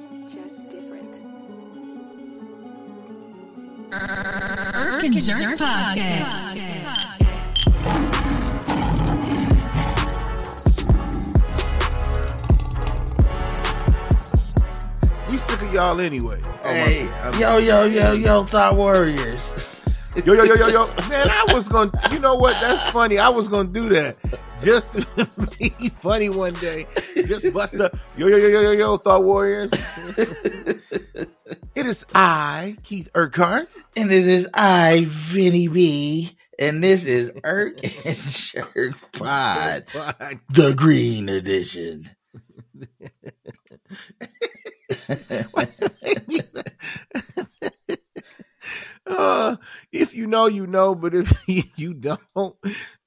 It's just different. Irk and Jerk Podcast. We sick of y'all anyway. Hey, yo, Thought Warriors. Yo. Man, I was going to, you know what? That's funny. I was going to do that. Just to be funny one day. Just bust up. Yo, Thought Warriors. It is I, Keith Urkart. And it is I, Vinny B. And this is Irk and Jerk Pod, the Green Edition. If you know, you know, but if you don't,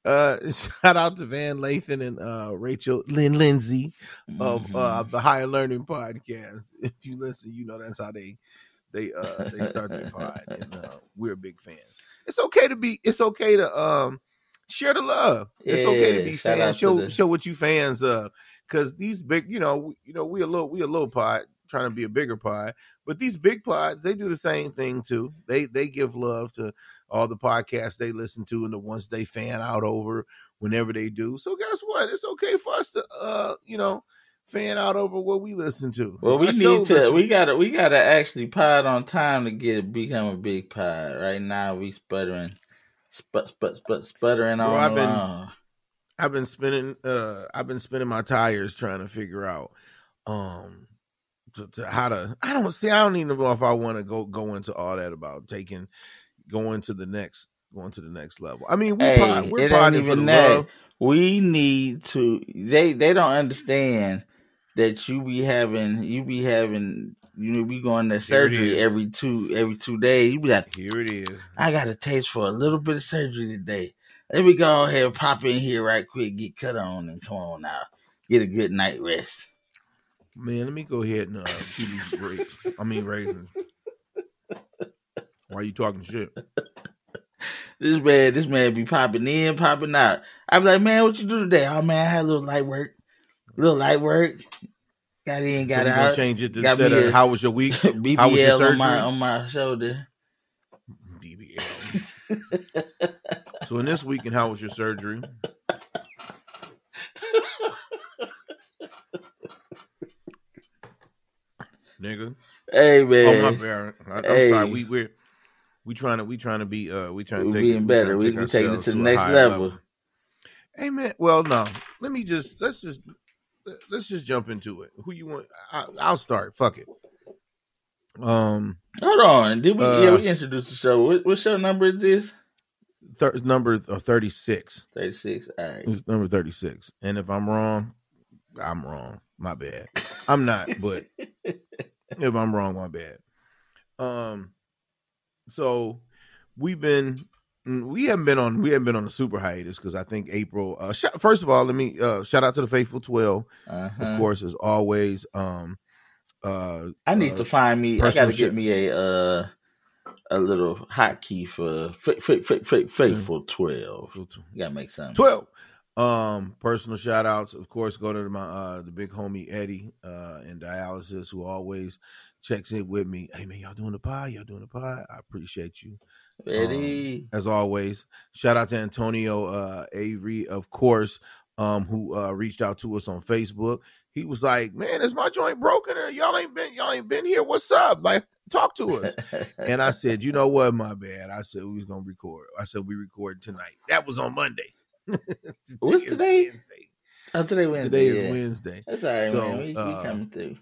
shout out to Van Lathan and Rachel Lynn Lindsay of the Higher Learning Podcast. If you listen, you know that's how they start their pod, and we're big fans. It's okay to share the love. It's okay to be fans. Show what you fans of, because these big, you know, we a little pod trying to be a bigger pod, but these big pods, they do the same thing too. They give love to all the podcasts they listen to and the ones they fan out over whenever they do. So guess what? It's okay for us to fan out over what we listen to. Well, we gotta actually pod on time to become a big pod. Right now we sputtering on. I've been spinning my tires trying to figure out I don't even know if I want to go into all that about going to the next level. I mean, we're podding for the love. We need to. They don't understand that you be having. You be going to surgery every two days. You be like, here it is. I got a taste for a little bit of surgery today. Let me go ahead and pop in here right quick, get cut on, and come on out. Get a good night rest. Man, let me go ahead and chew these grapes. I mean raisins. Why are you talking shit? This man be popping in, popping out. I be like, man, what you do today? Oh man, I had a little light work. Got in, got so out. Change it to got set how was your week? BBL how was your surgery? on my shoulder. BBL. So in this weekend, how was your surgery? Nigga, hey man, oh my parent. I'm sorry. We trying to be better. We can take it to the next level. Hey man, well no, let's just jump into it. Who you want? I'll start. Fuck it. Hold on. Did we? We introduced the show. What show number is this? Number 36. 36. All right. It's number 36. And if I'm wrong. My bad. I'm not, but. If I'm wrong, my bad. So we haven't been on a super hiatus because I think April. First of all, let me shout out to the faithful 12, of course, as always. I need to find me. I got to get me a little hotkey for faithful 12. Got to make something 12. Personal shout outs, of course, go to my the big homie Eddie in dialysis, who always checks in with me. Hey man, y'all doing the pod. I appreciate you, Eddie. As always, shout out to Antonio Avery, of course, who reached out to us on Facebook. He was like, man, is my joint broken or y'all ain't been here? What's up? Like, talk to us. And I said, you know what, my bad. I said we was gonna record. I said we record tonight. That was on Monday. What's today? Wednesday. Oh, today Wednesday. Today is Wednesday. That's all right, so, man. We coming through.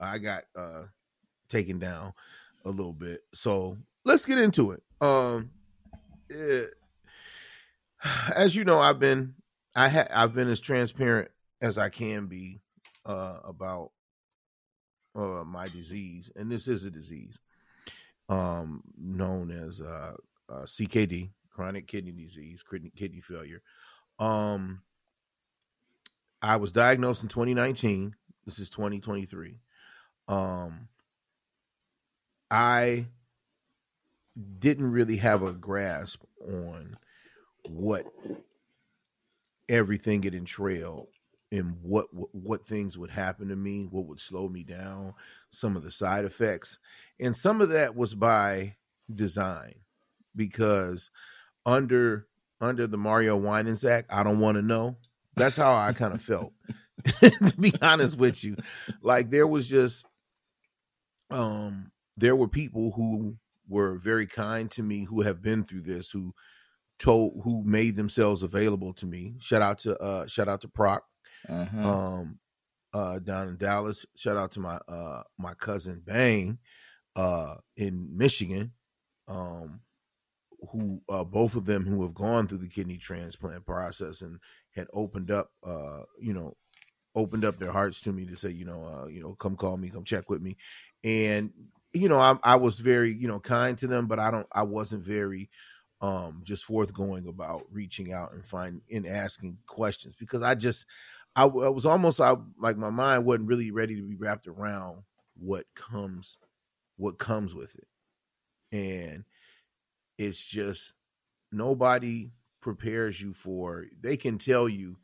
I got taken down a little bit, so let's get into it. As you know, I've been as transparent as I can be about my disease, and this is a disease known as CKD. Chronic kidney disease, kidney failure. I was diagnosed in 2019. This is 2023. I didn't really have a grasp on what everything it entailed and what things would happen to me, what would slow me down, some of the side effects. And some of that was by design, because under the Mario Winans Act, I don't want to know. That's how I kind of felt, to be honest with you. Like, there was just, there were people who were very kind to me, who have been through this, who made themselves available to me. Shout out to Proc, down in Dallas. Shout out to my cousin Bang, in Michigan, who both of them who have gone through the kidney transplant process and had opened up their hearts to me to say, come call me, come check with me. And, I was very, kind to them, but I wasn't very, just forthgoing about reaching out and asking questions, because I was almost like my mind wasn't really ready to be wrapped around what comes with it. And it's just, nobody prepares you for, they can tell you,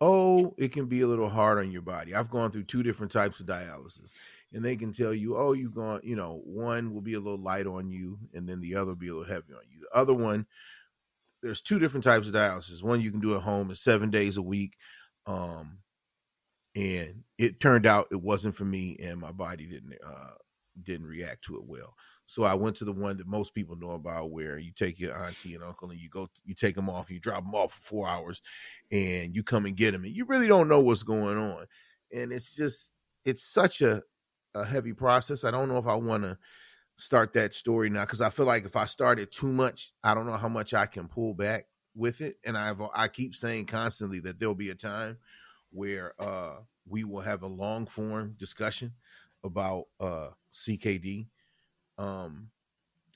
oh, it can be a little hard on your body. I've gone through two different types of dialysis, and they can tell you, oh, you're going, one will be a little light on you, and then the other will be a little heavy on you. The other one, there's two different types of dialysis. One you can do at home is 7 days a week. And it turned out it wasn't for me, and my body didn't react to it well. So I went to the one that most people know about, where you take your auntie and uncle and you take them off, you drop them off for 4 hours, and you come and get them, and you really don't know what's going on. And it's just, it's such a heavy process. I don't know if I want to start that story now, because I feel like if I started too much, I don't know how much I can pull back with it. And I keep saying constantly that there'll be a time where we will have a long form discussion about CKD.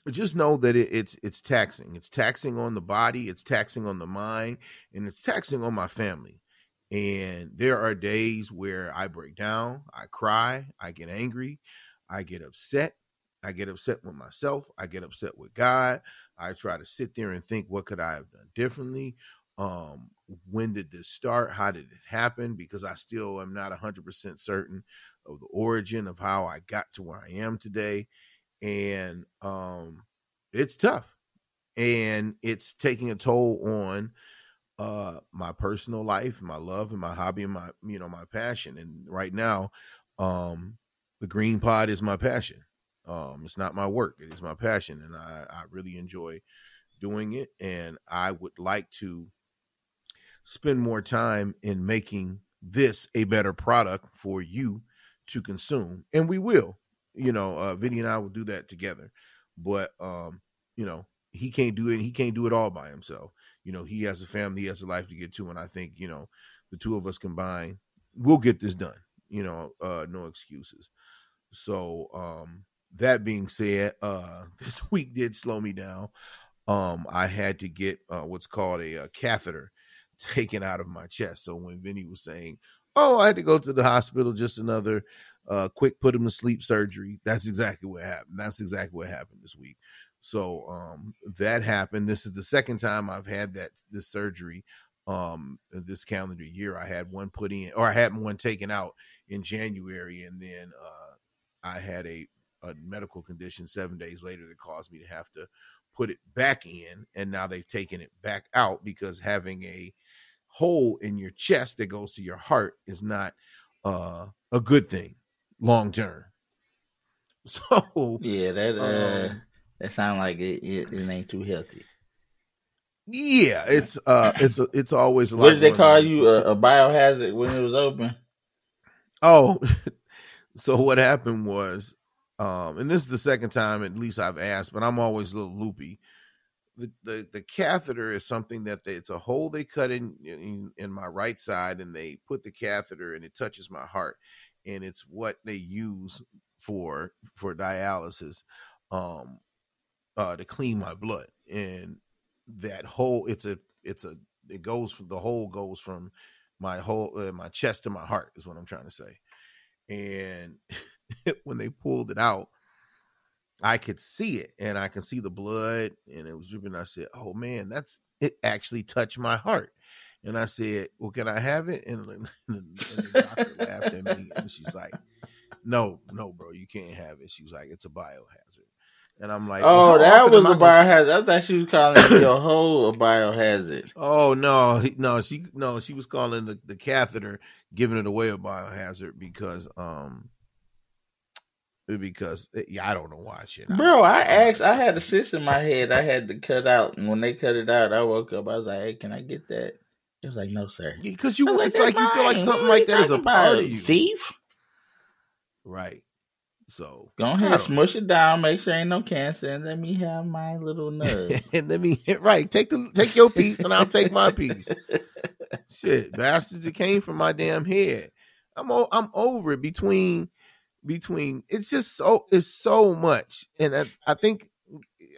Just know that it's taxing. It's taxing on the body, it's taxing on the mind, and it's taxing on my family. And there are days where I break down, I cry, I get angry, I get upset with myself, I get upset with God. I try to sit there and think, what could I have done differently? When did this start? How did it happen? Because I still am not 100% certain of the origin of how I got to where I am today. And it's tough, and it's taking a toll on my personal life, my love, and my hobby, and my my passion. And right now, the Green Pod is my passion. It's not my work; it is my passion, and I really enjoy doing it. And I would like to spend more time in making this a better product for you to consume, and we will. Vinny and I will do that together, but, he can't do it all by himself. He has a family, he has a life to get to. And I think, the two of us combined, we'll get this done, no excuses. So, that being said, this week did slow me down. I had to get, what's called a catheter taken out of my chest. So when Vinny was saying, oh, I had to go to the hospital, just another, quick put him to sleep surgery. That's exactly what happened. That's exactly what happened this week. So that happened. This is the second time I've had this surgery this calendar year. I had one put in, or I had one taken out in January, and then I had a medical condition 7 days later that caused me to have to put it back in, and now they've taken it back out, because having a hole in your chest that goes to your heart is not a good thing long term. So yeah, that that sounds like it ain't too healthy. Yeah, it's always a lot. What did they call you, a biohazard when it was open? Oh, so what happened was, and this is the second time at least I've asked, but I'm always a little loopy. The catheter is something that it's a hole they cut in my right side, and they put the catheter, and it touches my heart. And it's what they use for dialysis, to clean my blood. And that hole, the hole goes from my chest to my heart, is what I'm trying to say. And when they pulled it out, I could see it, and I can see the blood, and it was dripping. I said, oh man, it actually touched my heart. And I said, well, can I have it? And the doctor laughed at me. And she's like, no, bro, you can't have it. She was like, it's a biohazard. And I'm like, oh, that was a biohazard. I thought she was calling your hole a biohazard. Oh, no, she was calling the catheter, giving it away a biohazard because yeah, I don't know why shit. Bro, I asked. I had a cyst in my head. I had to cut out, and when they cut it out, I woke up. I was like, hey, can I get that? It was like, no, sir. Because yeah, it's like you feel like something like that is a part of you. Thief? Right. So go ahead, smush it down, make sure ain't no cancer, and let me have my little nug. And let me take your piece, and I'll take my piece. Shit, bastards! It came from my damn head. I'm over it. Between it's just so much, and I think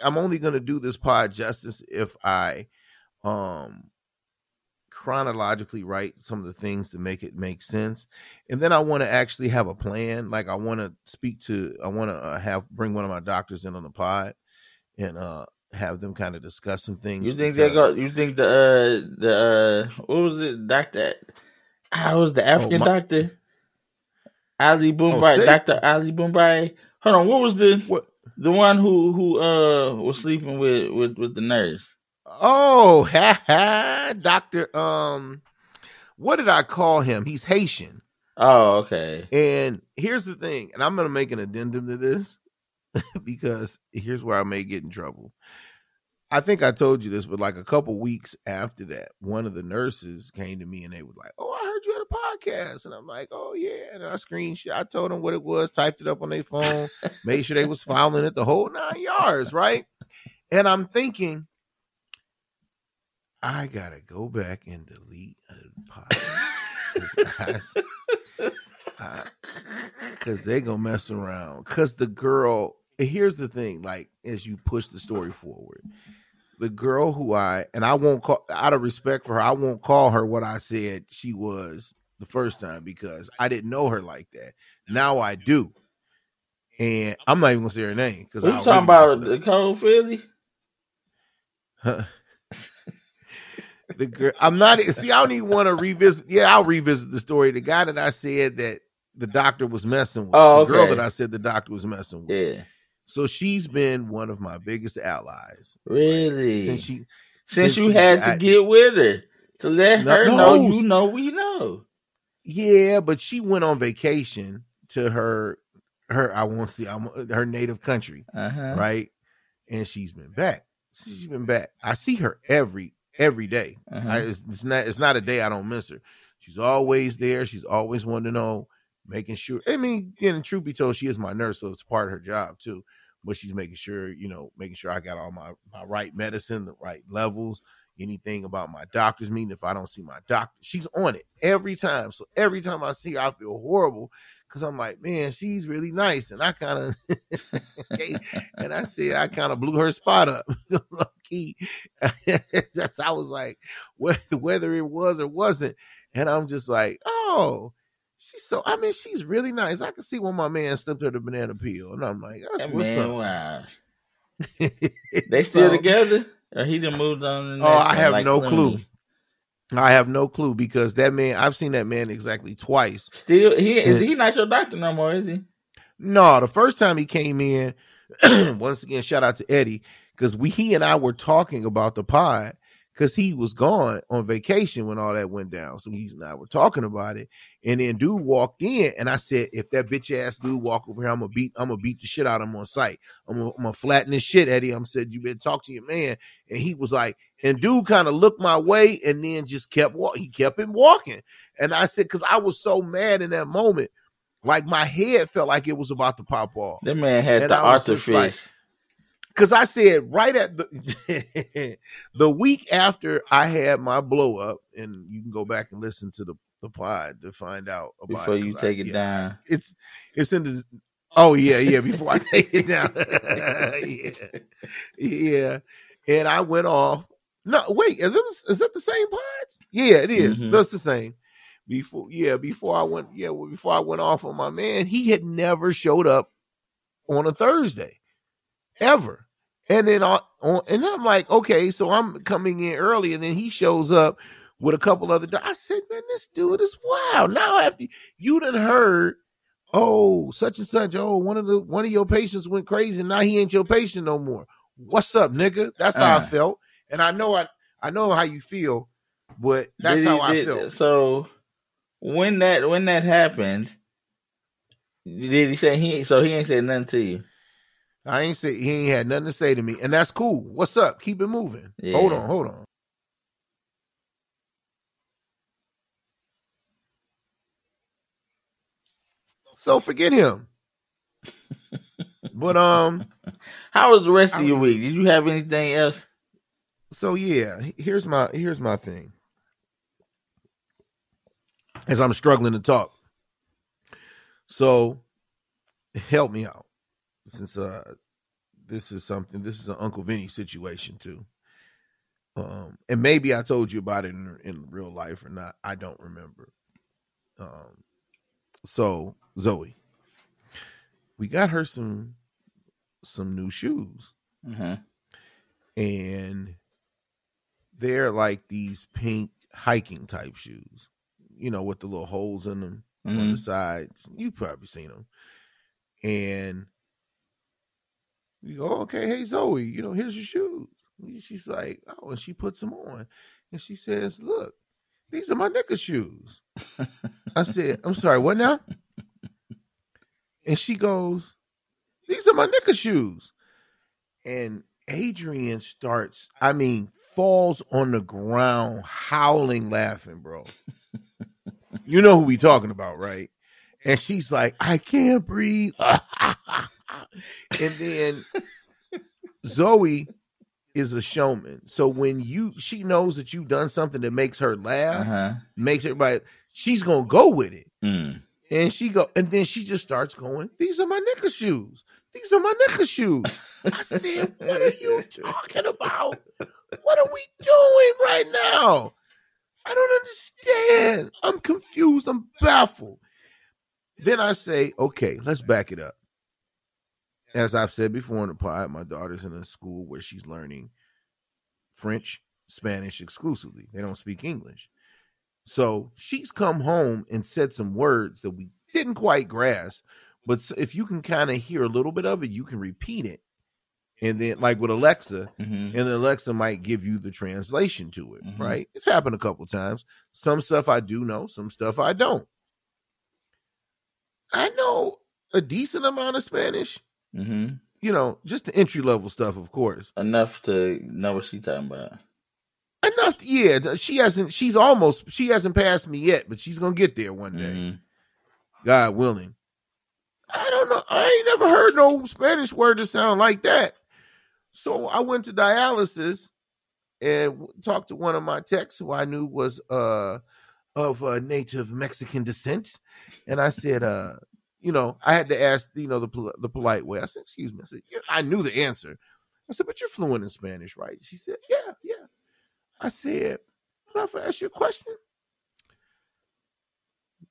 I'm only gonna do this pod justice if I chronologically write some of the things to make it make sense, and then I want to actually have a plan. Like I want to bring one of my doctors in on the pod and have them kind of discuss some things. You think the what was it, doctor? I was the African doctor, Ali Boombai, Doctor Ali Boombai. Hold on, what was the one who was sleeping with the nurse? Oh, Doctor, what did I call him? He's Haitian. Oh, okay. And here's the thing, and I'm going to make an addendum to this because here's where I may get in trouble. I think I told you this, but like a couple weeks after that, one of the nurses came to me and they were like, oh, I heard you had a podcast. And I'm like, oh yeah. And I screenshot, I told them what it was, typed it up on their phone, made sure they was filing it the whole 9 yards. Right. And I'm thinking, I gotta go back and delete a podcast because they're gonna mess around. Because the girl, here's the thing, like as you push the story forward, the girl who I won't call, out of respect for her, I won't call her what I said she was the first time because I didn't know her like that. Now I do, and I'm not even gonna say her name because I'm talking about the cold Philly. Huh. The girl, I'm not. See, I don't even want to revisit. Yeah, I'll revisit the story. The guy that I said that the doctor was messing with. Oh, okay. The girl that I said the doctor was messing with. Yeah. So she's been one of my biggest allies. Really? Right? Since you had to get with her to let her know. Yeah, but she went on vacation to her native country, right? And she's been back. I see her every day. It's not a day I don't miss her. She's always there. She's always wanting to know, making sure. I mean, and truth be told, she is my nurse, so it's part of her job too. But she's making sure I got all my right medicine, the right levels, anything about my doctor's meeting. If I don't see my doctor, she's on it every time. So every time I see her, I feel horrible because I'm like, man, she's really nice. And I kind of, and I said, I kind of blew her spot up. That's I was like, whether it was or wasn't, and I'm just like, oh, she's so. I mean, she's really nice. I can see when my man slipped her the banana peel, and I'm like, that's what's man, up. Wow. They still together? Or he done moved on? Oh, I have like no 20. Clue. I have no clue because that man. I've seen that man exactly twice. Still, he's not your doctor no more, is he? No, the first time he came in. Once again, shout out to Eddie. Because he and I were talking about the pod because he was gone on vacation when all that went down. So he and I were talking about it. And then dude walked in and I said, if that bitch ass dude walk over here, I'm going to beat the shit out of him on sight. I'm going to flatten his shit, Eddie. I said, you better talk to your man. And he was like, and dude kind of looked my way and then just kept walking. He kept him walking. And I said, because I was so mad in that moment. Like my head felt like it was about to pop off. That man had the artifice. Because I said right at the week after I had my blow up, and you can go back and listen to the pod to find out about before it, you take it down. It's in the before I take it down. Yeah. And I went off. No, wait, is that the same pod? Yeah, it is. Mm-hmm. That's the same. Before I went off on my man, he had never showed up on a Thursday. Ever. And then I'm like, okay, so I'm coming in early, and then he shows up with a couple other dogs. I said, man, this dude is wild. Now after you done heard, oh, such and such, oh, one of your patients went crazy and now he ain't your patient no more. What's up, nigga? That's how I felt. And I know how you feel, but that's how I felt. So when that happened, did he say he ain't said nothing to you? I ain't say he ain't had nothing to say to me, and that's cool. What's up? Keep it moving. Yeah. Hold on. So forget him. But how was the rest of your week? Did you have anything else? So yeah, here's my thing. As I'm struggling to talk, so help me out. Since this is an Uncle Vinny situation too, and maybe I told you about it in real life or not, I don't remember. So Zoe, we got her some new shoes, and they're like these pink hiking type shoes, you know, with the little holes in them on the sides. You've probably seen them, and we go, okay, hey, Zoe, you know, here's your shoes. She's like, oh, and she puts them on. And she says, look, these are my nigga shoes. I said, I'm sorry, what now? And she goes, these are my nigga shoes. And Adrian falls on the ground howling, laughing, bro. You know who we talking about, right? And she's like, I can't breathe. And then Zoe is a showman. So when she knows that you've done something that makes her laugh, makes everybody, she's going to go with it. And then she just starts going, these are my nigga shoes. These are my nigga shoes. I said, what are you talking about? What are we doing right now? I don't understand. I'm confused. I'm baffled. Then I say, okay, let's back it up. As I've said before in the pod, my daughter's in a school where she's learning French, Spanish exclusively. They don't speak English. So she's come home and said some words that we didn't quite grasp. But if you can kind of hear a little bit of it, you can repeat it. And then like with Alexa, and Alexa might give you the translation to it, right? It's happened a couple times. Some stuff I do know, some stuff I don't. I know a decent amount of Spanish. You know, just the entry level stuff, of course. Enough to know what she's talking about. Enough to, yeah. She hasn't passed me yet, but she's gonna get there one day, God willing. I don't know. I ain't never heard no Spanish word to sound like that. So I went to dialysis and talked to one of my techs who I knew was of native Mexican descent, and I said, you know, I had to ask, you know, the polite way. I said, excuse me. I said, yeah. I knew the answer. I said, but you're fluent in Spanish, right? She said, yeah. I said, can I ask you a question?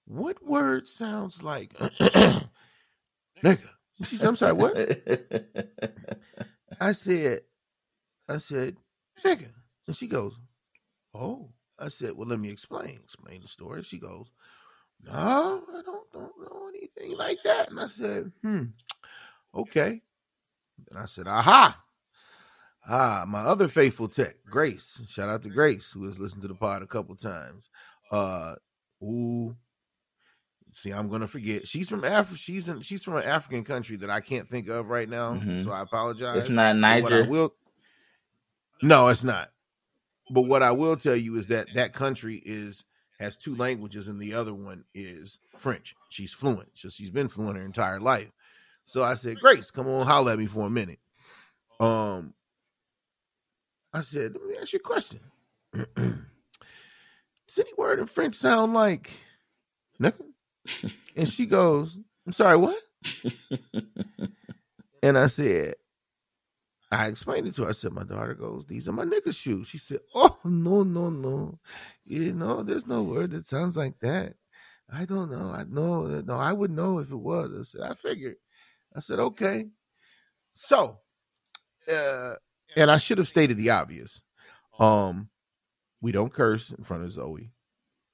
What word sounds like nigga? She said, I'm sorry, what? I said, nigga. And she goes, oh. I said, well, let me explain the story. She goes, no, I don't know anything like that. And I said, okay. And I said, aha. Ah, my other faithful tech, Grace. Shout out to Grace, who has listened to the pod a couple times. See, I'm gonna forget. She's from she's from an African country that I can't think of right now. So I apologize. It's not Niger. No, it's not. But what I will tell you is that country has two languages, and the other one is French. She's fluent. So she's been fluent her entire life. So I said, Grace, come on, holler at me for a minute. I said, let me ask you a question. Does any word in French sound like nothing? And she goes, I'm sorry, what? And I said, I explained it to her. I said, my daughter goes, these are my nigga shoes. She said, oh, no. You know, there's no word that sounds like that. I don't know. I would know if it was. I said, I figured. I said, okay. So, and I should have stated the obvious. we don't curse in front of Zoe,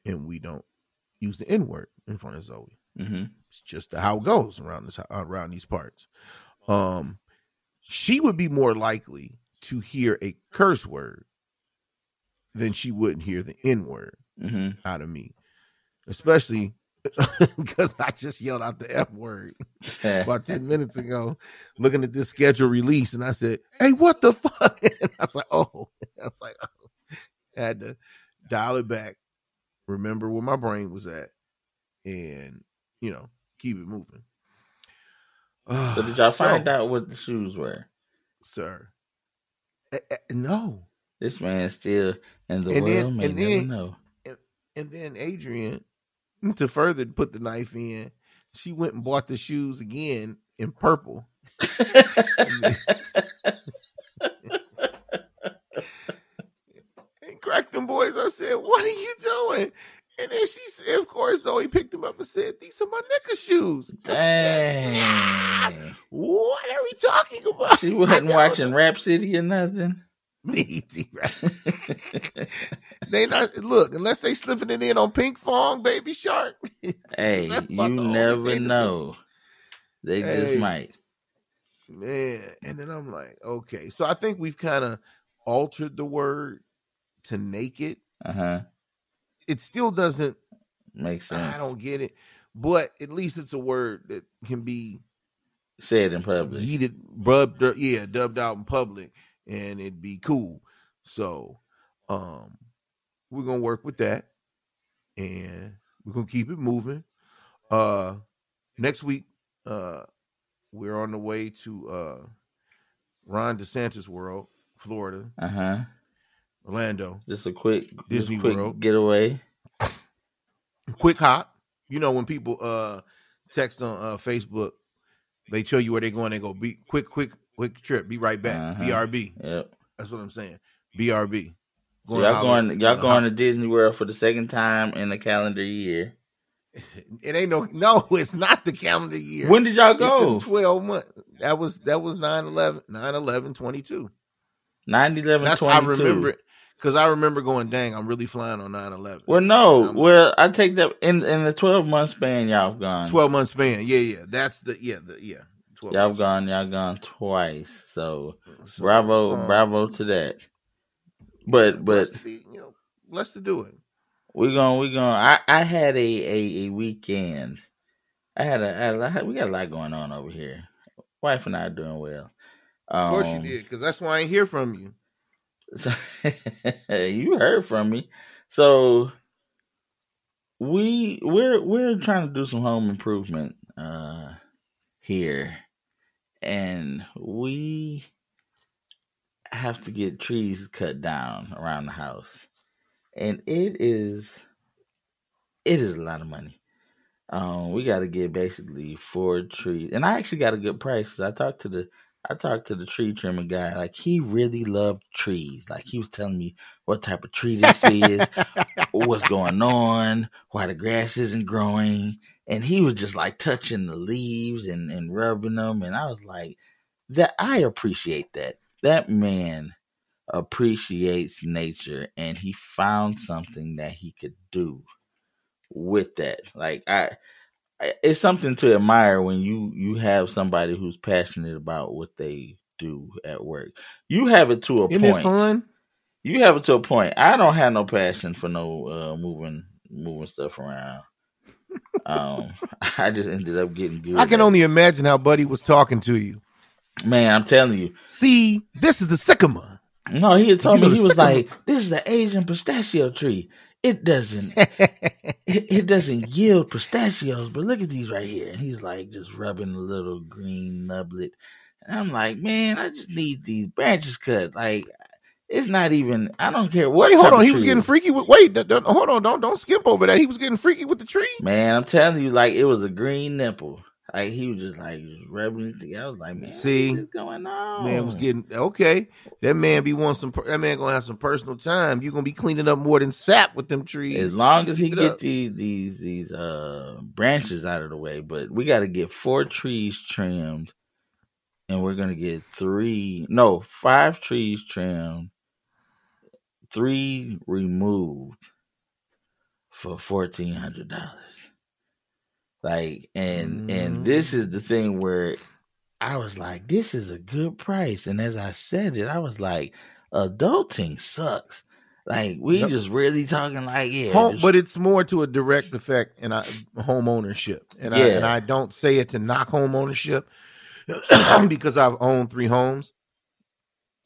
and we don't use the N-word in front of Zoe. Mm-hmm. It's just how it goes around this, around these parts. She would be more likely to hear a curse word than she wouldn't hear the N-word mm-hmm. out of me, especially because I just yelled out the F-word about 10 minutes ago, looking at this scheduled release, and I said, hey, what the fuck? And I was like, oh. I had to dial it back, remember where my brain was at, and, you know, keep it moving. So did y'all find out what the shoes were? Sir. No. This man's still in the world, man. Never know. And then Adrian, to further put the knife in, she went and bought the shoes again in purple. And cracked them boys. I said, what are you doing? And then she said, of course, Zoe picked them up and said, these are my nigga shoes. Dang. Said, what are we talking about? She wasn't watching Rhapsody or nothing. They not look unless they slipping it in on Pink Fong, Baby Shark. Hey, you never know. They just might. Man, and then I'm like, okay. So I think we've kind of altered the word to naked. Uh-huh. It still doesn't make sense. I don't get it. But at least it's a word that can be said in public. Dubbed out in public. And it'd be cool. So we're going to work with that. And we're going to keep it moving. Next week, we're on the way to Ron DeSantis' world, Florida. Uh-huh. Orlando. Just a quick Disney World getaway. Quick hop. You know, when people text on Facebook, they tell you where they're going. They go, be quick trip, be right back. Uh-huh. BRB. Yep. That's what I'm saying. BRB. Y'all going to Disney World for the second time in the calendar year. It ain't no, it's not the calendar year. When did y'all go? It's 12 months. That was 9/11/22. 9/11/22. That's I remember it. Because I remember going, dang, I'm really flying on 9/11. Well, no. I take that in the 12-month span y'all have gone. 12-month span. Yeah. That's the Y'all gone twice. So bravo to that. But blessed to do it. We're going I had a weekend. We got a lot going on over here. Wife and I are doing well. Of course you did, because that's why I ain't hear from you. So, you heard from me. So we're trying to do some home improvement here. And we have to get trees cut down around the house. And it is a lot of money. We got to get basically 4 trees. And I actually got a good price. I talked to the tree trimmer guy. Like, he really loved trees. Like, he was telling me what type of tree this is, what's going on, why the grass isn't growing. And he was just like touching the leaves and rubbing them. And I was like, that I appreciate that. That man appreciates nature, and he found something that he could do with that. Like, it's something to admire when you have somebody who's passionate about what they do at work. You have it to a point. Isn't it fun? You have it to a point. I don't have no passion for no moving stuff around. I just ended up getting good. I can only imagine how Buddy was talking to you. Man, I'm telling you. See, this is the sycamore. No, he had told me, he was like, this is the Asian pistachio tree. It doesn't it doesn't yield pistachios, but look at these right here. And he's like just rubbing a little green nublet. And I'm like, man, I just need these branches cut. Like, it's not even, I don't care what. Wait, hold on. He was getting freaky with, hold on. Don't skimp over that. He was getting freaky with the tree. Man, I'm telling you, like, it was a green nipple. Like, he was just like rubbing it together. I was like, man, see, what's going on? Man was getting, okay. That man be wanting some, that man gonna have some personal time. You're gonna be cleaning up more than sap with them trees. As long as he get these branches out of the way. But we gotta get 4 trees trimmed, and we're gonna get 5 trees trimmed 3 removed for $1,400. Like, and this is the thing where I was like, this is a good price. And as I said it, I was like, adulting sucks. Like, we just really talking like, yeah. Home, but it's more to a direct effect in home ownership. And, I don't say it to knock home ownership because I've owned 3 homes.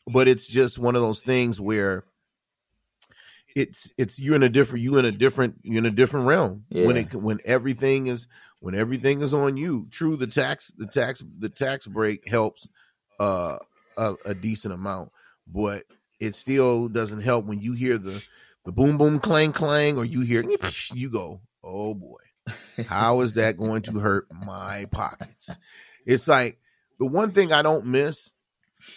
But it's just one of those things where it's you're in a different realm when everything is on you. True, the tax break helps a decent amount, but it still doesn't help when you hear the boom boom clang clang, or you hear you go, oh boy, how is that going to hurt my pockets? It's like the one thing I don't miss.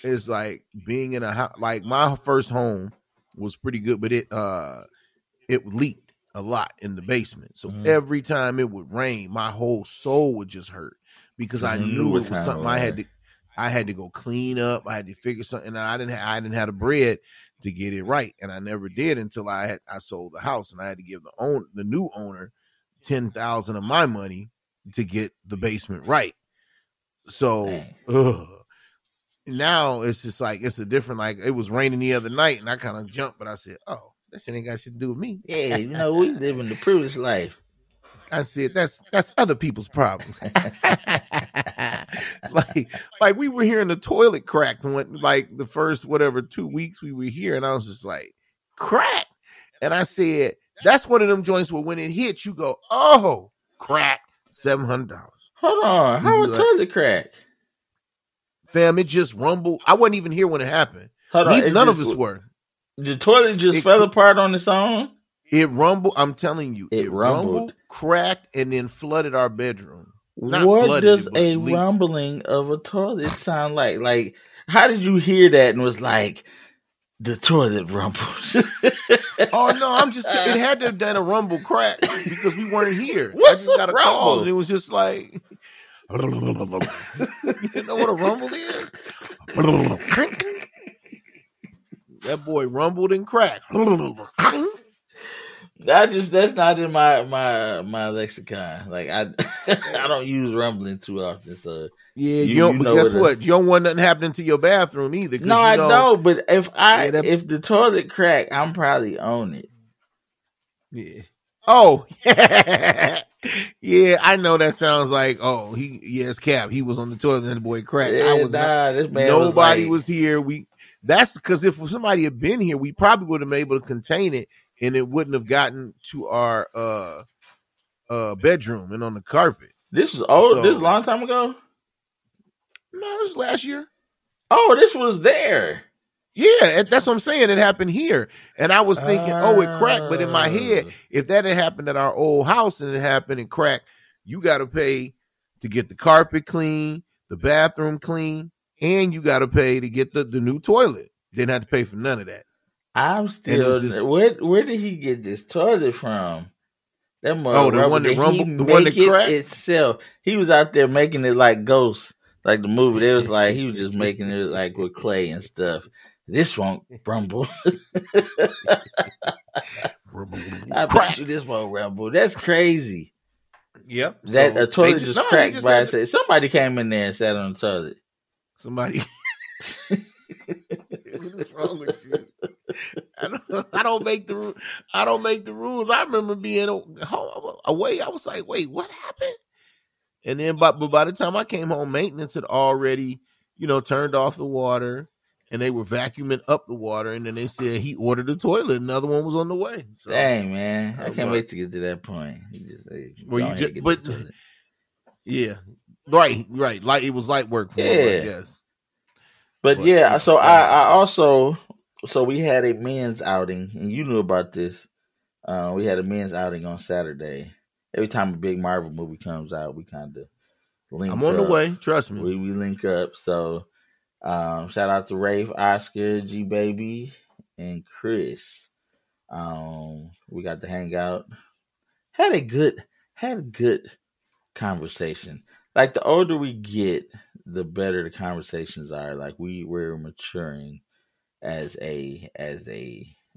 It's like being in a house. Like my first home was pretty good, but it leaked a lot in the basement. So every time it would rain, my whole soul would just hurt because I knew it was something I had to go clean up. I had to figure something. And I didn't have the bread to get it right, and I never did until I sold the house, and I had to give the new owner $10,000 of my money to get the basement right. So. Now it's just like it's a different, like it was raining the other night and I kind of jumped, but I said, oh, that shit ain't got shit to do with me. Yeah, you know, we live in the privileged life. I said that's other people's problems. like we were here in the toilet crack like the first 2 weeks we were here, and I was just like, crack. And I said, that's one of them joints where when it hits, you go, oh, crack, $700. Hold on, how was toilet crack? Fam, it just rumbled. I wasn't even here when it happened. None of us were. The toilet just fell apart on its own? It rumbled. I'm telling you. It rumbled, cracked, and then flooded our bedroom. What does a rumbling of a toilet sound like? Like, how did you hear that and was like, the toilet rumbled? Oh, no. It had to have done a rumble crack because we weren't here. What's I just got a call, and it was just like... You know what a rumble is? That boy rumbled and cracked. That's not in my lexicon. Like I don't use rumbling too often. So yeah, you don't, but guess what? You don't want nothing happening to your bathroom either. No, I don't. But if the toilet cracked, I'm probably on it. Yeah. Oh yeah. Yeah, I know that sounds like, oh, Cap. He was on the toilet and the boy cracked. Yeah, nobody was here. That's because if somebody had been here, we probably would have been able to contain it, and it wouldn't have gotten to our bedroom and on the carpet. This is old. This is a long time ago. No, this was last year. Oh, this was there. Yeah, that's what I'm saying. It happened here. And I was thinking, it cracked. But in my head, if that had happened at our old house and it happened and cracked, you got to pay to get the carpet clean, the bathroom clean, and you got to pay to get the new toilet. Didn't have to pay for none of that. I'm still... where did he get this toilet from? That mother... the one that rumbled? The one that cracked? Itself. He was out there making it like Ghost. Like the movie, it was like he was just making it like with clay and stuff. This won't rumble. I bet you this won't rumble. That's crazy. Yep. That a toilet just cracked by itself. Somebody came in there and sat on the toilet. Somebody. What is wrong with you? I don't make the rules. I remember being away. I was like, wait, what happened? And then, by the time I came home, maintenance had already, turned off the water. And they were vacuuming up the water, and then they said he ordered a toilet. Another one was on the way. So, dang, man. I can't wait to get to that point. Yeah. Right. Like it was light work for him, I guess. So we had a men's outing, and you knew about this. We had a men's outing on Saturday. Every time a big Marvel movie comes out, we kind of link up. I'm on the way, trust me. We link up, so shout out to Rafe, Oscar, G Baby, and Chris. We got to hang out. Had a good conversation. Like the older we get, the better the conversations are. Like we're maturing as a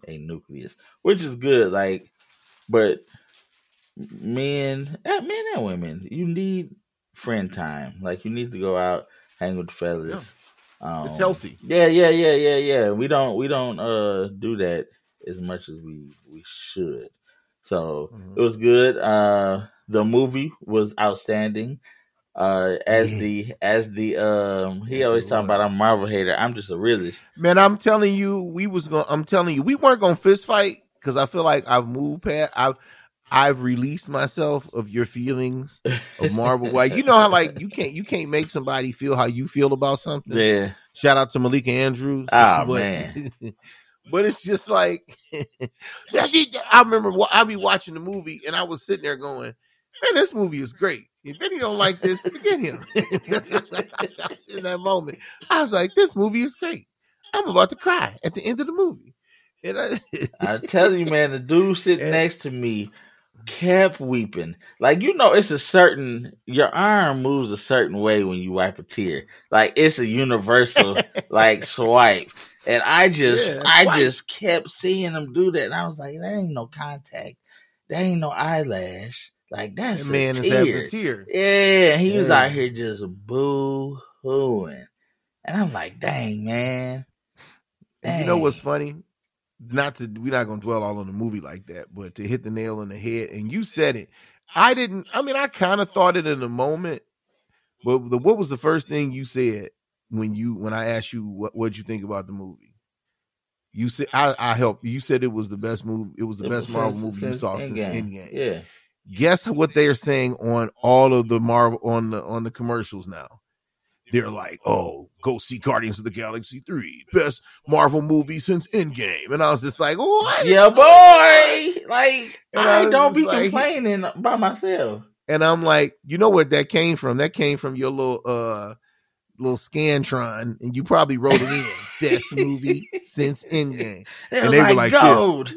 a nucleus, which is good. Like, but men and women, you need friend time. Like, you need to go out, hang with the fellas. Yeah. It's healthy. Yeah. We don't do that as much as we should. So It was good. The movie was outstanding. He always talking about I'm a Marvel hater. I'm just a realist. Man, I'm telling you, we weren't gonna fist fight because I feel like I've moved past. I've released myself of your feelings of Marvel. Like, you know how like you can't make somebody feel how you feel about something. Yeah. Shout out to Malika Andrews. Oh, but, man. But it's just like I remember I'd be watching the movie and I was sitting there going, man, this movie is great. If Eddie don't like this, forget him. In that moment, I was like, this movie is great. I'm about to cry at the end of the movie. And I tell you, man, the dude sitting next to me kept weeping. Like, you know, it's a certain, your arm moves a certain way when you wipe a tear. Like, it's a universal, like, swipe. And I just kept seeing him do that. And I was like, that ain't no contact. That ain't no eyelash. Like, that's that man is having a tear. Yeah, he was out here just boo-hooing. And I'm like, dang, man. Dang. You know what's funny? We're not going to dwell all on the movie like that, but to hit the nail on the head, and you said it. I kind of thought it in the moment, but what was the first thing you said when I asked you what you think about the movie? You said, I helped. You said it was the best movie. It was the best Marvel movie you saw since Endgame. Yeah. Guess what they are saying on all of the Marvel on the commercials now? They're like, "Oh, go see Guardians of the Galaxy 3, best Marvel movie since Endgame." And I was just like, "What? Yeah, boy! Like, I don't be complaining by myself." And I'm like, "You know what that came from? That came from your little Scantron, and you probably wrote it in best movie since Endgame." And they were like, "Gold."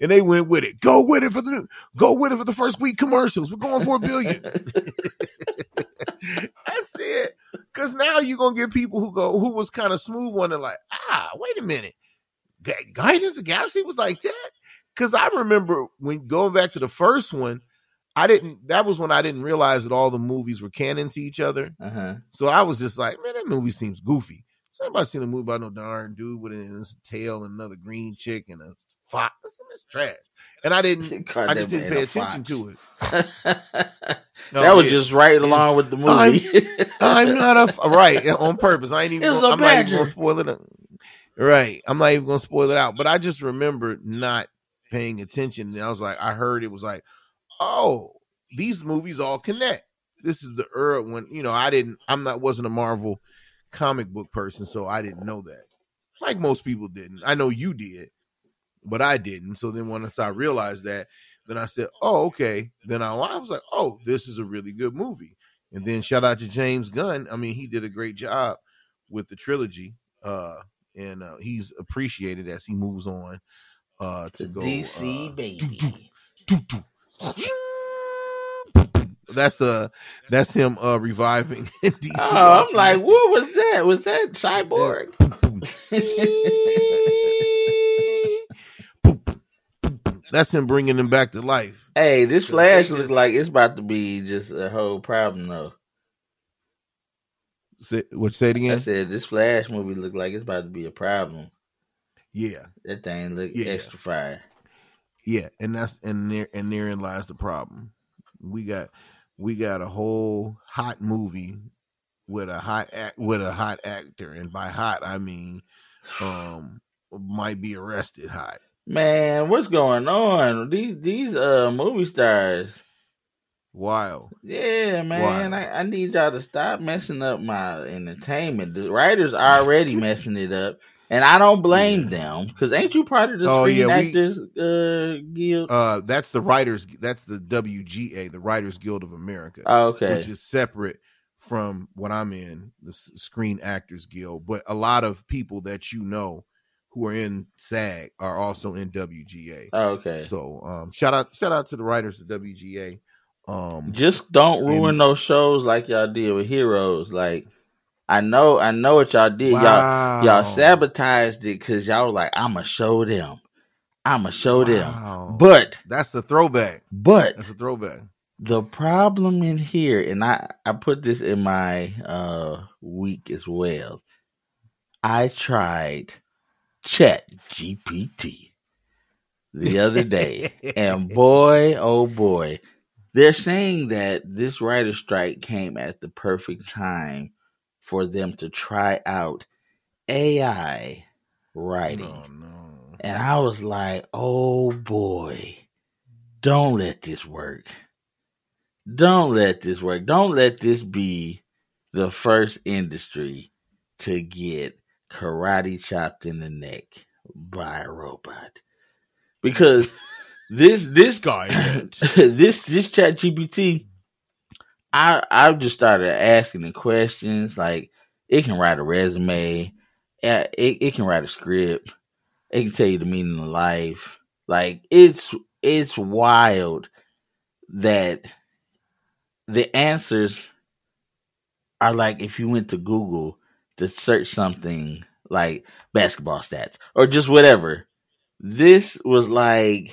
And they went with it. Go with it for the first week commercials. We're going for $1 billion. That's it. Because now you're gonna get people who was kind of smooth on it, like, wait a minute, that Guardians of the Galaxy was like that. Because I remember when going back to the first one, that was when I didn't realize that all the movies were canon to each other. Uh-huh. So I was just like, man, that movie seems goofy. So anybody seen a movie about no darn dude with a tail and another green chick and a fox? It's trash. And I just didn't pay attention to it. Just right along with the movie. I'm not right on purpose. I'm not even gonna spoil it. Right. I'm not even gonna spoil it out. But I just remember not paying attention. And I was like, I heard it was like, oh, these movies all connect. This is the era when, you know, I wasn't a Marvel comic book person, so I didn't know that. Like most people didn't. I know you did, but I didn't. So then once I realized that, then I said, oh, okay. Then I was like, oh, this is a really good movie. And then shout out to James Gunn. I mean, he did a great job with the trilogy, and he's appreciated as he moves on to go. DC Baby. That's him reviving DC. Oh, I'm like, what was that? Was that Cyborg? That's him bringing him back to life. Hey, this Flash looks like it's about to be just a whole problem, though. Say it again? I said this Flash movie looked like it's about to be a problem. Yeah, that thing looked extra fried. Yeah, and therein lies the problem. We got a whole hot movie with a hot actor, and by hot I mean might be arrested hot. Man, what's going on? These movie stars. Wild. Yeah, man. I need y'all to stop messing up my entertainment. The writers are already messing it up. And I don't blame them, because ain't you part of the Screen Actors Guild? That's the writers. That's the WGA, the Writers Guild of America. Oh, okay, which is separate from what I'm in, the Screen Actors Guild. But a lot of people that you know who are in SAG are also in WGA. Oh, okay, so shout out to the writers of WGA. Just don't ruin those shows like y'all did with Heroes, like. I know what y'all did. Wow. Y'all sabotaged it because y'all was like, I'ma show them. I'ma show them. But that's the throwback. But that's a throwback. The problem in here, and I put this in my week as well. I tried ChatGPT the other day, and boy, oh boy, they're saying that this writer's strike came at the perfect time for them to try out AI writing. Oh, no. And I was like, oh boy, don't let this work. Don't let this work. Don't let this be the first industry to get karate chopped in the neck by a robot. Because this guy, this ChatGPT, I just started asking the questions. Like, it can write a resume. It can write a script. It can tell you the meaning of life. Like, it's wild that the answers are like if you went to Google to search something like basketball stats or just whatever. This was like,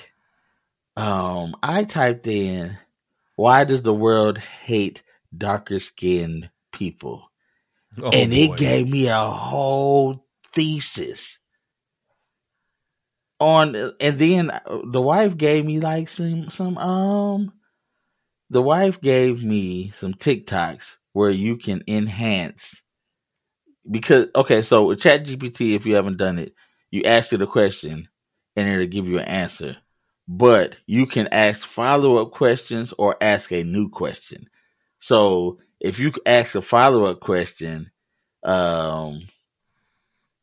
I typed in, why does the world hate darker skinned people? Oh, and boy. It gave me a whole thesis on, and then the wife gave me like the wife gave me some TikToks where you can enhance, because, okay, so with ChatGPT, if you haven't done it, you ask it a question and it'll give you an answer, but you can ask follow-up questions or ask a new question. So if you ask a follow-up question, it'll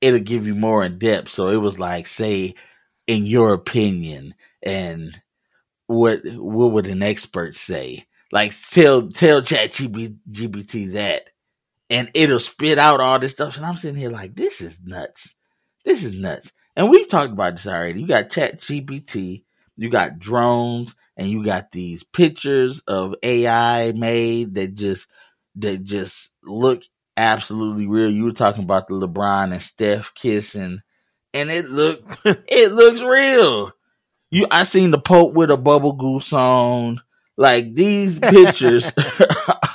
give you more in depth. So it was like, say, in your opinion, and what would an expert say? Like, tell ChatGPT that, and it'll spit out all this stuff. And I'm sitting here like, this is nuts. This is nuts. And we've talked about this already. You got ChatGPT, you got drones, and you got these pictures of AI made that just look absolutely real. You were talking about the LeBron and Steph kissing, and it looks real. I seen the Pope with a bubble goose on. Like, these pictures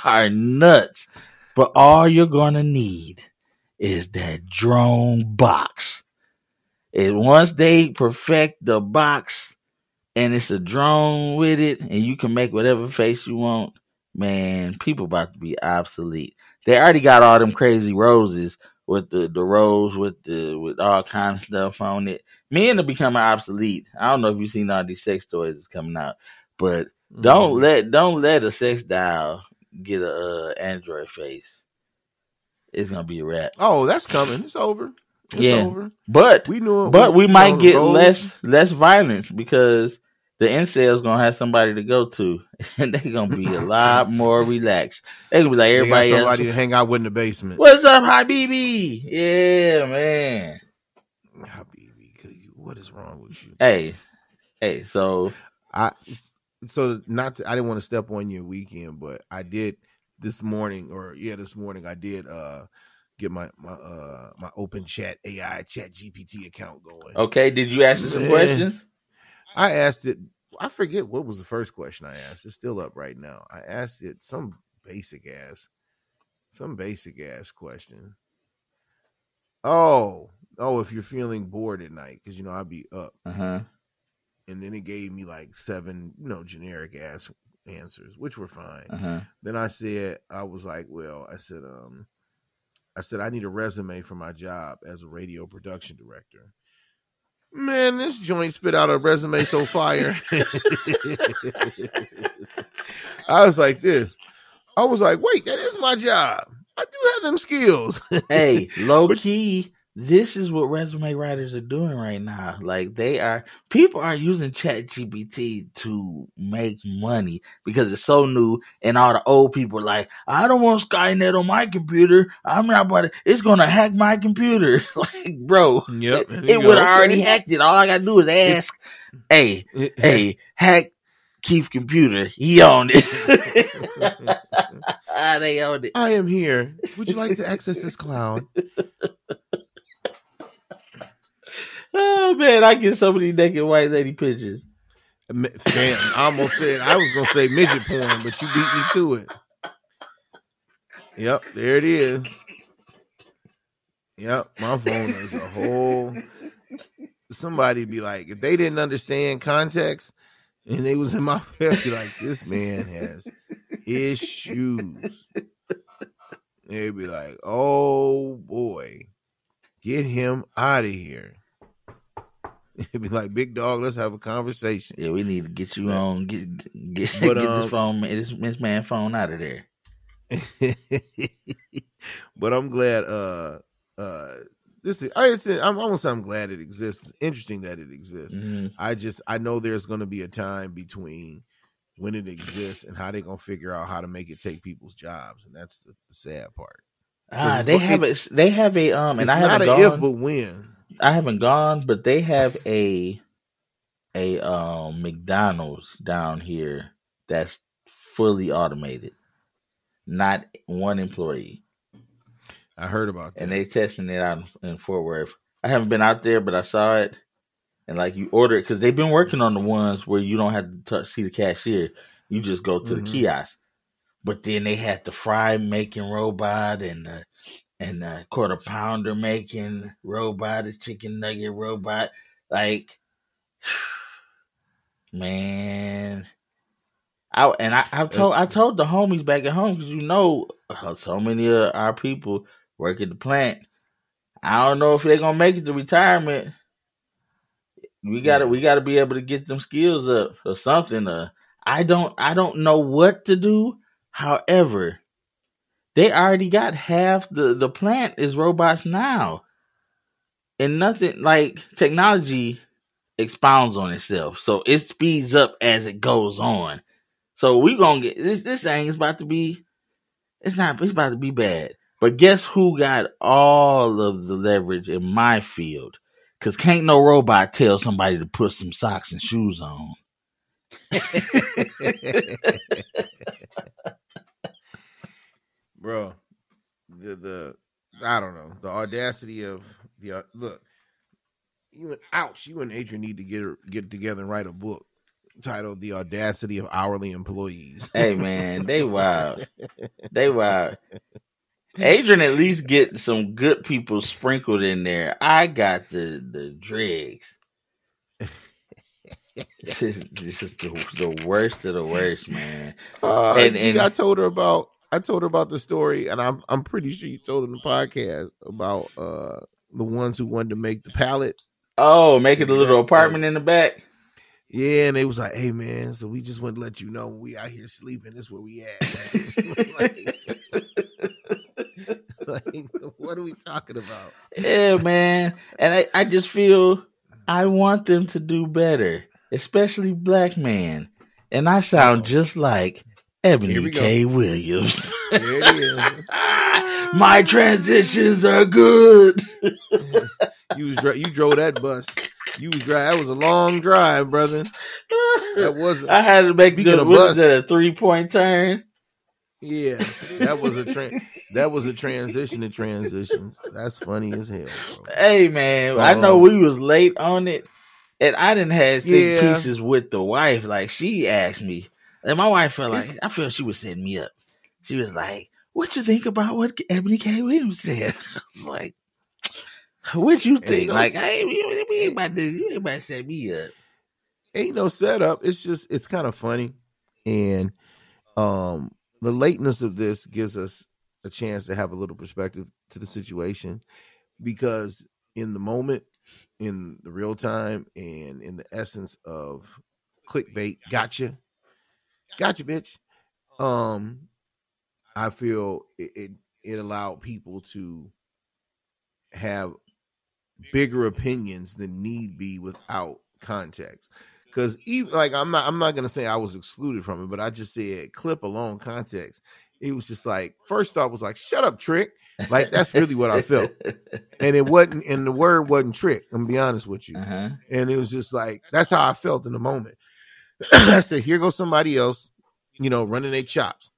are nuts. But all you're going to need is that drone box. And once they perfect the box and it's a drone with it and you can make whatever face you want, man, people about to be obsolete. They already got all them crazy roses with the rose with all kinds of stuff on it. Men are becoming obsolete. I don't know if you've seen all these sex toys that's coming out, but don't let a sex doll get a Android face. It's gonna be a wrap. Oh, that's coming. It's over. It's over. But we knew it. But we might get less violence because the incels gonna have somebody to go to, and they're gonna be a lot more relaxed. They gonna be like everybody else. Somebody to hang out with in the basement. What's up, Habibi? Yeah, man. What is wrong with you? Hey. So I didn't want to step on your weekend, but I did this morning. I did get my open chat AI ChatGPT account going. Okay, did you ask it some questions? I asked it. I forget what was the first question I asked. It's still up right now. I asked it some basic ass question. Oh, if you're feeling bored at night, because, I'd be up. Uh-huh. And then it gave me like 7, generic ass answers, which were fine. Uh-huh. Then I said, I need a resume for my job as a radio production director. Man, this joint spit out a resume so fire. I was like, wait, that is my job. I do have them skills. Hey, low key. This is what resume writers are doing right now. Like, people are using ChatGPT to make money because it's so new, and all the old people are like, I don't want Skynet on my computer. I'm not about it. It's going to hack my computer. Like, bro, yep, it would have already hacked it. All I got to do is ask, hey, hack Keith computer. He owned it. They owned it. I am here. Would you like to access this cloud? Oh, man, I get so many naked white lady pictures. Man, I almost said, I was going to say midget porn, but you beat me to it. Yep, there it is. Yep, my phone is a whole... Somebody be like, if they didn't understand context and they was in my family, like, this man has issues. They'd be like, oh, boy, get him out of here. It'd be like, big dog, let's have a conversation. Yeah, we need to get you on, get this phone, this man's phone out of there. But I'm glad, I'm glad it exists. It's interesting that it exists. Mm-hmm. I know there's going to be a time between when it exists and how they're going to figure out how to make it take people's jobs. And that's the sad part. I haven't gone, but they have a McDonald's down here that's fully automated, not one employee. I heard about that, and they testing it out in Fort Worth. I haven't been out there, but I saw it, and like you order it because they've been working on the ones where you don't have to see the cashier; you just go to the kiosk. But then they had the fry making robot and the quarter pounder making robot, the chicken nugget robot. Like, man, I told the homies back at home because so many of our people work at the plant. I don't know if they're gonna make it to retirement. We gotta be able to get them skills up or something. I don't know what to do. However, they already got half the plant is robots now. And nothing like technology expounds on itself. So it speeds up as it goes on. So we're going to get this thing is about to be it's about to be bad. But guess who got all of the leverage in my field? Because can't no robot tell somebody to put some socks and shoes on. Bro, I don't know, the audacity of the look. You and Adrian need to get together and write a book titled "The Audacity of Hourly Employees." Hey man, they wild. Adrian at least get some good people sprinkled in there. I got the dregs. Just the worst of the worst, man. And I told her about the story, and I'm pretty sure you told her in the podcast about the ones who wanted to make the pallet. Oh, making a little apartment in the back. Yeah, and they was like, "Hey, man, so we just want to let you know when we out here sleeping, this is where we at." like, what are we talking about? Yeah, man, and I just feel I want them to do better, especially black men, and I sound just like Eboni K. Williams. There it is. My transitions are good. You drove that bus. You was drive. That was a long drive, brother. That wasn't. I had to make a 3-point turn. Yeah, that was a transition to transitions. That's funny as hell. Bro. Hey man, I know we was late on it, and I didn't have thick pieces with the wife. Like she asked me. And my wife felt like, I feel she was setting me up. She was like, "What you think about what Eboni K. Williams said?" I was like, "What you think?" You ain't about to set me up. Ain't no setup. It's just, it's kind of funny. And the lateness of this gives us a chance to have a little perspective to the situation. Because in the moment, in the real time, and in the essence of clickbait, gotcha bitch, I feel it allowed people to have bigger opinions than need be without context, because even like I'm not gonna say I was excluded from it, but I just said clip alone context. It was just like, first thought was like, shut up, trick. Like, that's really what I felt. And it wasn't, and the word wasn't trick, I'm gonna be honest with you. And it was just like, that's how I felt in the moment. I said, here goes somebody else, you know, running their chops.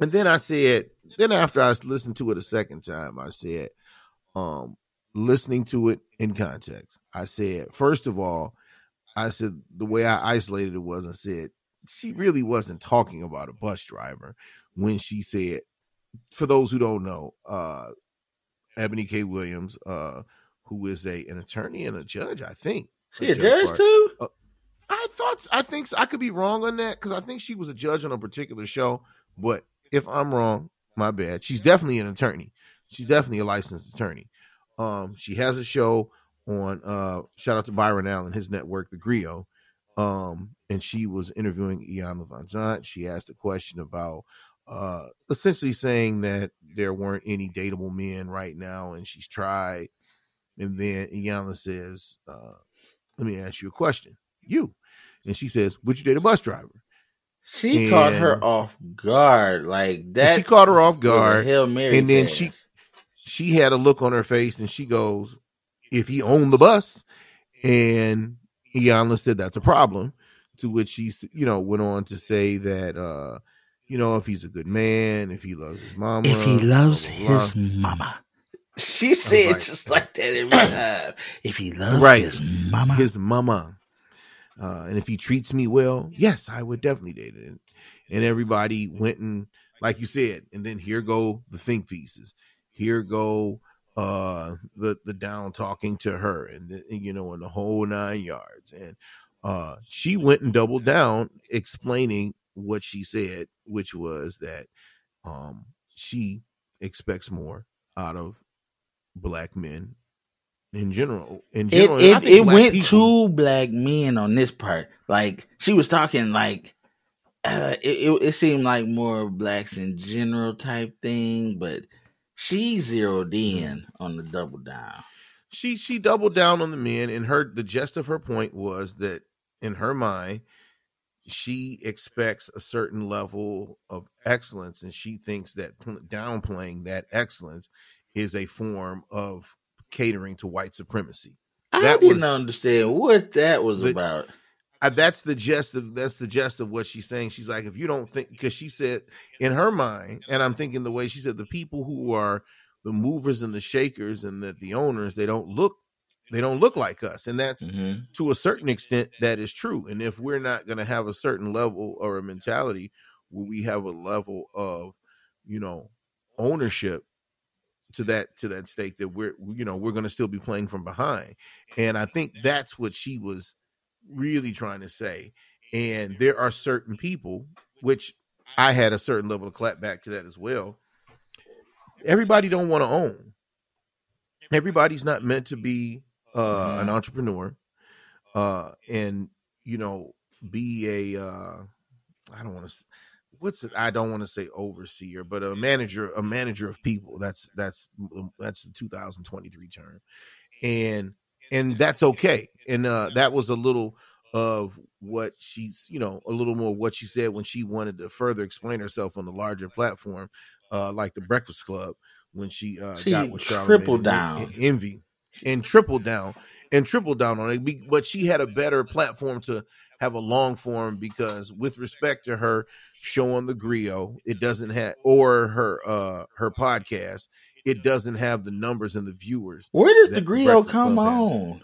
And then I said, then after I listened to it a second time, I said, listening to it in context, I said, first of all, I said, the way I isolated it was, I said, she really wasn't talking about a bus driver when she said, for those who don't know, Eboni K. Williams, who is an attorney and a judge, I think. She a judge too? I think so. I could be wrong on that because I think she was a judge on a particular show. But if I'm wrong, my bad. She's definitely an attorney. She's definitely a licensed attorney. She has a show on, shout out to Byron Allen, his network, The Griot. And she was interviewing Ian Levanzant. She asked a question about essentially saying that there weren't any dateable men right now, and she's tried. And then Iyanla says, let me ask you a question. And she says, would you date a bus driver? She caught her off guard. Like that. She caught her off guard. Hail Mary and then she had a look on her face and she goes, if he owned the bus. And Iyanla said, that's a problem. To which she, you know, went on to say that, you know, if he's a good man, if he loves his mama. If he loves his mama. She said like, just like that in my time. If he loves his mama. And if he treats me well, yes, I would definitely date it. And everybody went and, like you said, and then here go the think pieces. Here go the down talking to her and you know, in the whole nine yards. And she went and doubled down explaining what she said, which was that she expects more out of black men in general. It went to black men on this part. Like she was talking like it seemed like more blacks in general type thing, but she zeroed in on the double down. She doubled down on the men, and the gist of her point was that in her mind, she expects a certain level of excellence, and she thinks that downplaying that excellence is a form of catering to white supremacy. I didn't understand what that was about. That's the gist of what she's saying. She's like, if you don't think, because she said in her mind, and I'm thinking the way she said, the people who are the movers and the shakers and the owners, they don't look like us. And that's to a certain extent that is true. And if we're not going to have a certain level or a mentality where we have a level of, you know, ownership to that stake, that we're going to still be playing from behind. And I think that's what she was really trying to say. And there are certain people, which I had a certain level of clap back to that as well. Everybody don't want to own. Everybody's not meant to be an entrepreneur and, you know, be a, I don't want to say overseer, but a manager of people. That's the 2023 term. And that's okay. And that was a little of what she's, you know, a little more what she said when she wanted to further explain herself on the larger platform, like the Breakfast Club, when she got with Charlotte tripled down and Envy and tripled down on it. But she had a better platform to have a long form, because with respect to her show on The Griot, it doesn't have, or her podcast, it doesn't have the numbers and the viewers. Where does The Griot come on? Had.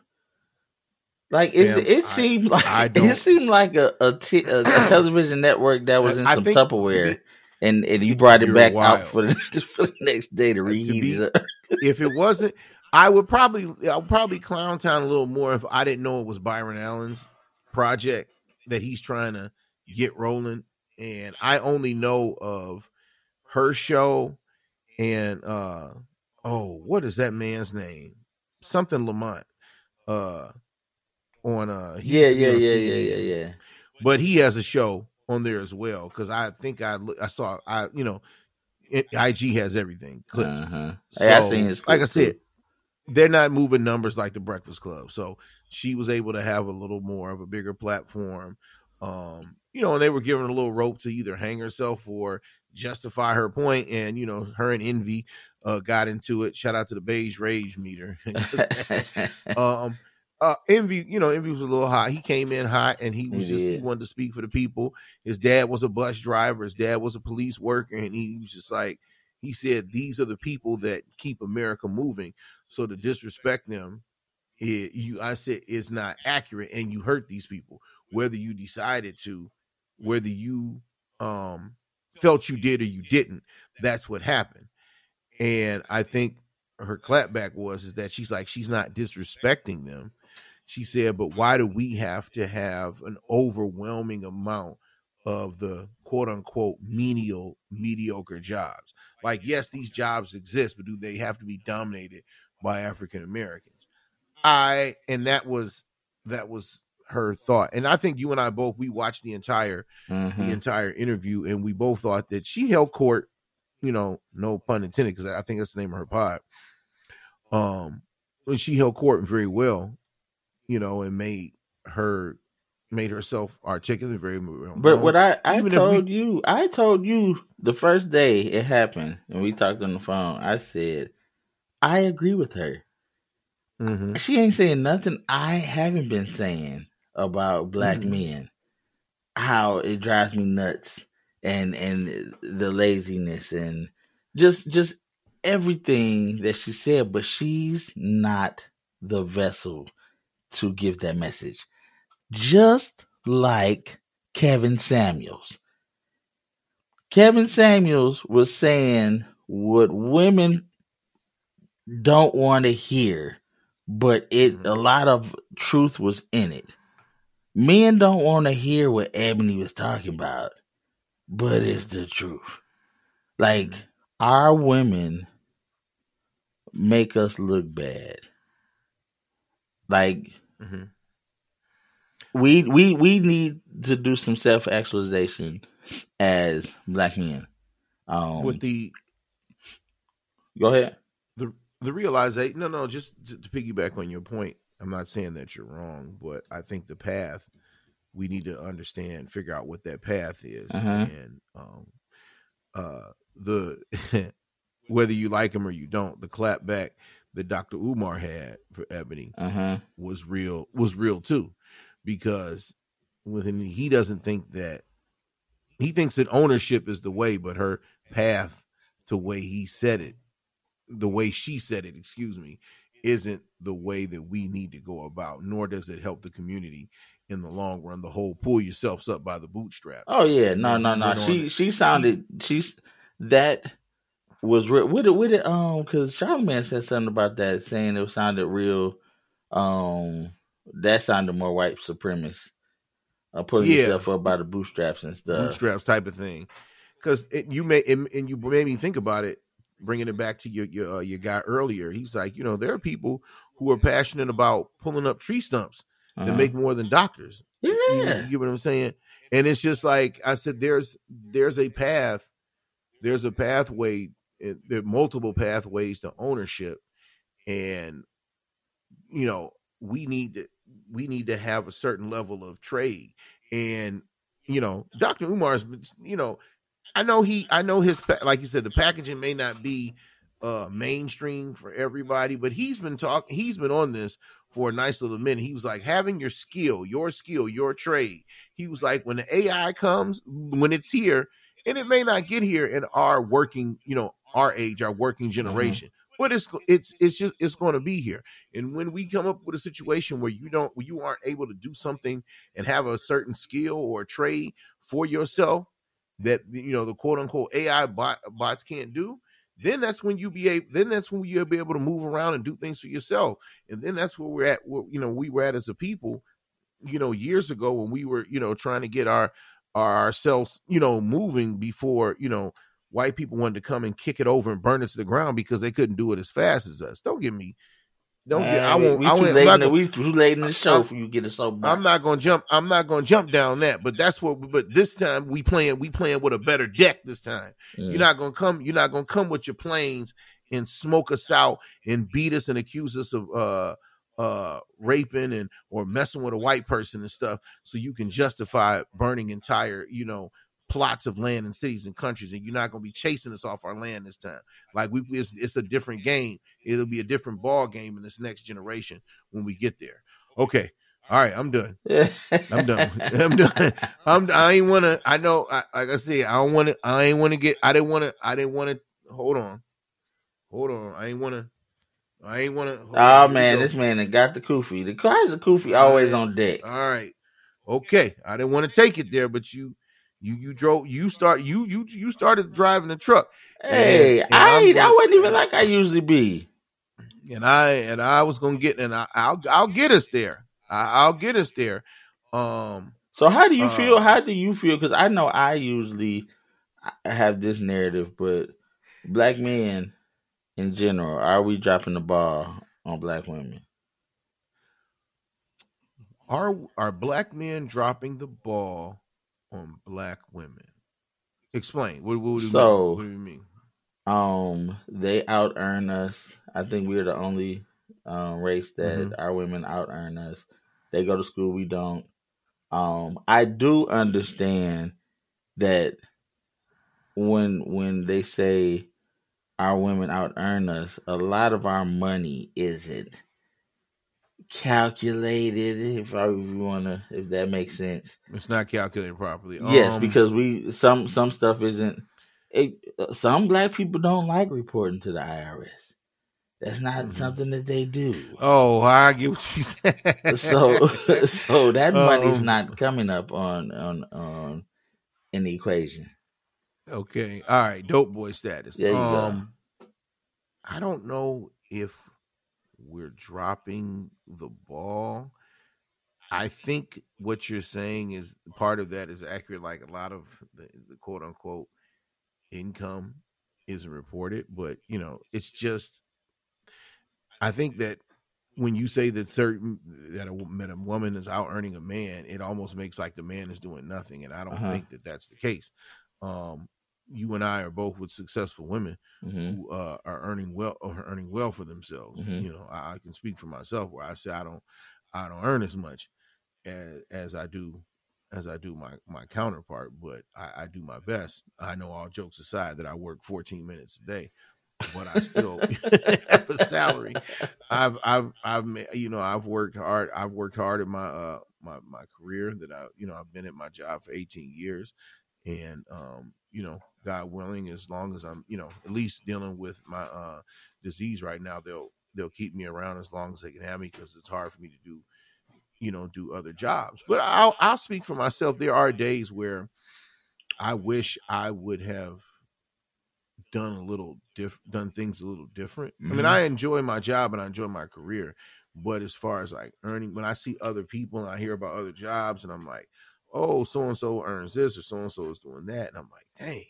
Like it seemed like a television network that was in some Tupperware, and you brought it back out for the next day to reheat it. If it wasn't, I would probably clown town a little more if I didn't know it was Byron Allen's project that he's trying to get rolling. And I only know of her show and what is that man's name, something Lamont, on yeah, but he has a show on there as well, because I think I saw you know it, IG has everything clips. So, I seen his clips, like I said too. They're not moving numbers like the Breakfast Club, so she was able to have a little more of a bigger platform, you know, and they were giving a little rope to either hang herself or justify her point. And, you know, her and Envy got into it. Shout out to the beige rage meter. Envy, you know, Envy was a little hot. He came in hot, and he was he wanted to speak for the people. His dad was a bus driver. His dad was a police worker, and he was just like, he said, these are the people that keep America moving. So to disrespect them, I said, is not accurate, and you hurt these people, whether you decided to, whether you felt you did or you didn't. That's what happened. And I think her clapback was is that she's like, she's not disrespecting them. She said, but why do we have to have an overwhelming amount of the quote unquote menial, mediocre jobs? Like, yes, these jobs exist, but do they have to be dominated by African Americans? And that was her thought. And I think you and I both, we watched the entire interview, and we both thought that she held court, you know, no pun intended, because I think that's the name of her pod. And she held court very well, you know, and made herself articulate very well. But what I told you the first day it happened, and we talked on the phone, I said, I agree with her. Mm-hmm. She ain't saying nothing I haven't been saying about black men, how it drives me nuts, and the laziness, and just everything that she said. But she's not the vessel to give that message. Just like Kevin Samuels. Kevin Samuels was saying what women don't want to hear, but a lot of truth was in it. Men don't want to hear what Eboni was talking about, but it's the truth. Like, our women make us look bad. Like, we need to do some self-actualization as black men. With the... Go ahead. The realization, just to piggyback on your point, I'm not saying that you're wrong, but I think the path, we need to understand, figure out what that path is. And whether you like him or you don't, the clap back that Dr. Umar had for Eboni was real too, because he doesn't think that, he thinks that ownership is the way, but her path to way he said it, the way she said it, isn't the way that we need to go about, nor does it help the community in the long run, the whole pull yourselves up by the bootstraps. Oh yeah. No. Because Charlamagne said something about that, saying it sounded real. That sounded more white supremacist. Pulling yourself up by the bootstraps and stuff. Bootstraps type of thing. Because you made me think about it. Bringing it back to your guy earlier, he's like, you know, there are people who are passionate about pulling up tree stumps that make more than doctors. Yeah, you get what I'm saying? And it's just like I said, there's a pathway, there are multiple pathways to ownership, and you know we need to have a certain level of trade, and you know Dr. Umar's, you know. I know his, like you said, the packaging may not be mainstream for everybody, but he's been on this for a nice little minute. He was like, having your skill, your trade. He was like, when the AI comes, when it's here, and it may not get here in our working, you know, our age, our working generation, but it's going to be here. And when we come up with a situation where you aren't able to do something and have a certain skill or trade for yourself, that you know the quote unquote AI bots can't do, then that's when you'll be able to move around and do things for yourself. And then that's where we're at, you know, we were at as a people, you know, years ago when we were, you know, trying to get ourselves, you know, moving before, you know, white people wanted to come and kick it over and burn it to the ground because they couldn't do it as fast as us. Don't get me. Don't get. I won't. We too late in the show for you get it so bad. I'm not gonna jump down that. But that's what. But this time we playing with a better deck this time. Yeah. You're not gonna come with your planes and smoke us out and beat us and accuse us of raping and or messing with a white person and stuff. So you can justify burning entire, you know, plots of land and cities and countries, and you're not going to be chasing us off our land this time. Like it's a different game. It'll be a different ball game in this next generation when we get there. Okay. All right. I'm done. I didn't want to. Oh man, this man that got the koofy. The car's a koofy always on deck. All right. Okay. I didn't want to take it there, but you started driving the truck. Hey, and I wasn't even like I usually be. And I'll get us there. I'll get us there. So how do you feel? How do you feel? Because I know I usually have this narrative, but black men in general, are we dropping the ball on black women? Are black men dropping the ball on black women? Explain. What do you mean? They out earn us. I think we're the only race that our women out earn us. They go to school, we don't. I do understand that when they say our women out earn us, a lot of our money isn't calculated, if that makes sense. It's not calculated properly. Yes, because we some stuff isn't. Some black people don't like reporting to the IRS. That's not something that they do. Oh, I get what you said. So that money's not coming up on in the equation. Okay. All right. Dope boy status. There you go. I don't know if we're dropping the ball. I think what you're saying is part of that is accurate. Like a lot of the quote unquote income isn't reported, but it's just, I think that when you say that a woman is out earning a man, it almost makes like the man is doing nothing. And I don't think that that's the case. You and I are both with successful women who are earning well for themselves. I can speak for myself where I say I don't earn as much as I do my counterpart, but I do my best. I know, all jokes aside, that I work 14 minutes a day, but I still have a salary. I've worked hard. I've worked hard in my my career that I've been at my job for 18 years. And, God willing, as long as I'm, at least dealing with my disease right now, they'll keep me around as long as they can have me, because it's hard for me to do other jobs. But I'll speak for myself. There are days where I wish I would have done things a little different. Mm-hmm. I mean, I enjoy my job and I enjoy my career, but as far as like earning, when I see other people and I hear about other jobs and I'm like, oh, so-and-so earns this or so-and-so is doing that. And I'm like, dang,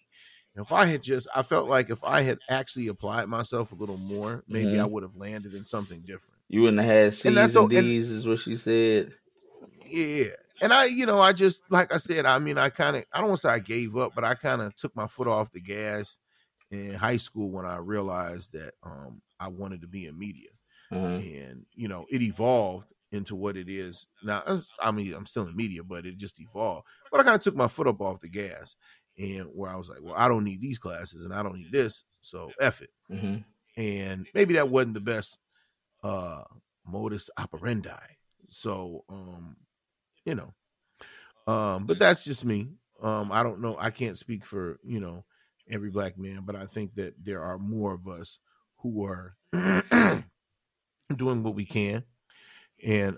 I felt like if I had actually applied myself a little more, maybe I would have landed in something different. You wouldn't have had C's and D's is what she said. Yeah. And I just, like I said, I don't want to say I gave up, but I kind of took my foot off the gas in high school when I realized that I wanted to be in media. And, it evolved into what it is now. I mean, I'm still in media, but it just evolved. But I kind of took my foot up off the gas, and where I was like, well, I don't need these classes and I don't need this, so F it. And maybe that wasn't the best modus operandi. So, but that's just me. I don't know. I can't speak for, every black man, but I think that there are more of us who are doing what we can and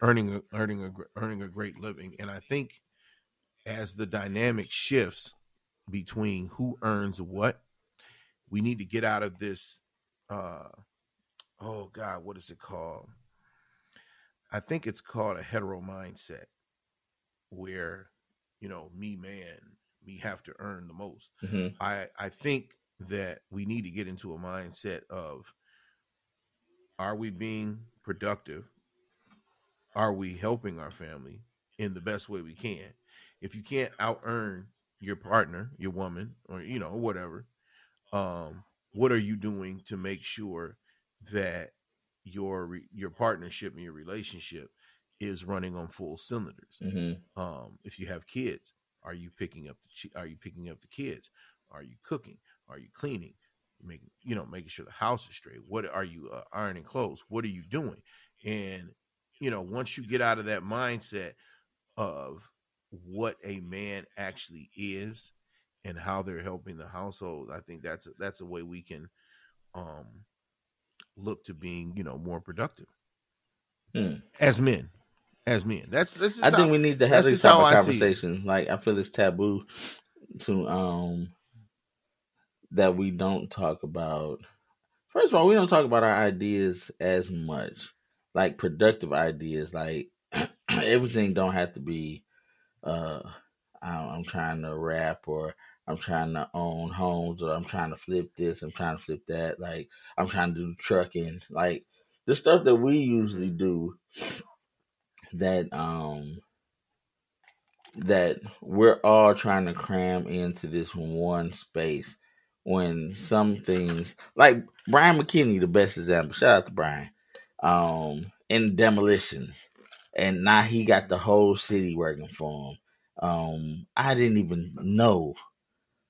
earning a great living. And I think as the dynamic shifts between who earns what, we need to get out of this what is it called? I think it's called a hetero mindset, where me have to earn the most. I think that we need to get into a mindset of, are we being productive? Are we helping our family in the best way we can? If you can't out-earn your partner, your woman, or whatever, what are you doing to make sure that your partnership and your relationship is running on full cylinders? If you have kids, are you picking up the kids? Are you cooking? Are you cleaning? Making sure the house is straight. What are you ironing clothes? What are you doing? And you know, once you get out of that mindset of what a man actually is and how they're helping the household, I think that's a way we can look to being, you know, more productive as men. That's I think we need to have this type of conversation. Like, I feel it's taboo to that we don't talk about. First of all, we don't talk about our ideas as much, like productive ideas. Like everything don't have to be I'm trying to rap, or I'm trying to own homes, or I'm trying to flip this, I'm trying to flip that. Like, I'm trying to do trucking. Like, the stuff that we usually do that that we're all trying to cram into this one space. When some things, like Brian McKinney, the best example, shout out to Brian, in demolition, and now he got the whole city working for him. I didn't even know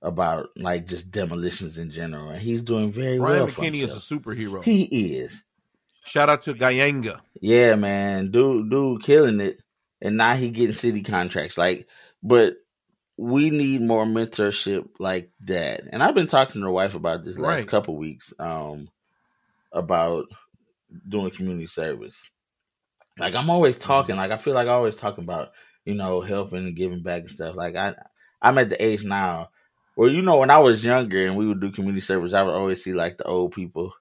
about, like, just demolitions in general, and he's doing very well for himself. Brian McKinney is a superhero. He is. Shout out to Guyanga. Yeah, man, dude killing it, and now he getting city contracts. Like, but we need more mentorship like that. And I've been talking to her wife about this last couple weeks, about doing community service. Like, I'm always talking, like, I feel like I always talk about, you know, helping and giving back and stuff. Like, I'm at the age now where, you know, when I was younger and we would do community service, I would always see, like, the old people.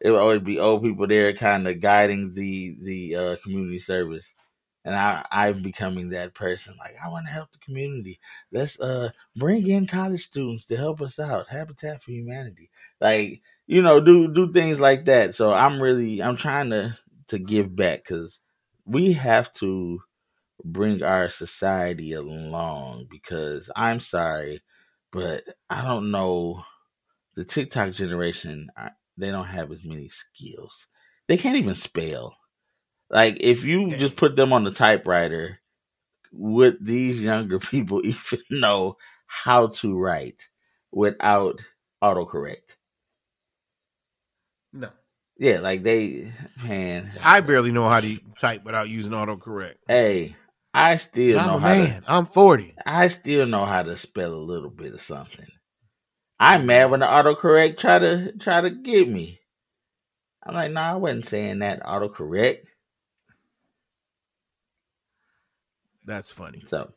It would always be old people there kind of guiding the community service. And I'm becoming that person. Like, I want to help the community. Let's bring in college students to help us out. Habitat for Humanity. Like, you know, do things like that. So I'm trying to give back, because we have to bring our society along, because I'm sorry, but I don't know. The TikTok generation, they don't have as many skills. They can't even spell. Like, if you just put them on the typewriter, would these younger people even know how to write without autocorrect? No. Yeah, like I barely know how to type without using autocorrect. Hey, I still know how to. I'm 40. I still know how to spell a little bit of something. I'm mad when the autocorrect try to get me. I'm like, I wasn't saying that, autocorrect. That's funny. So,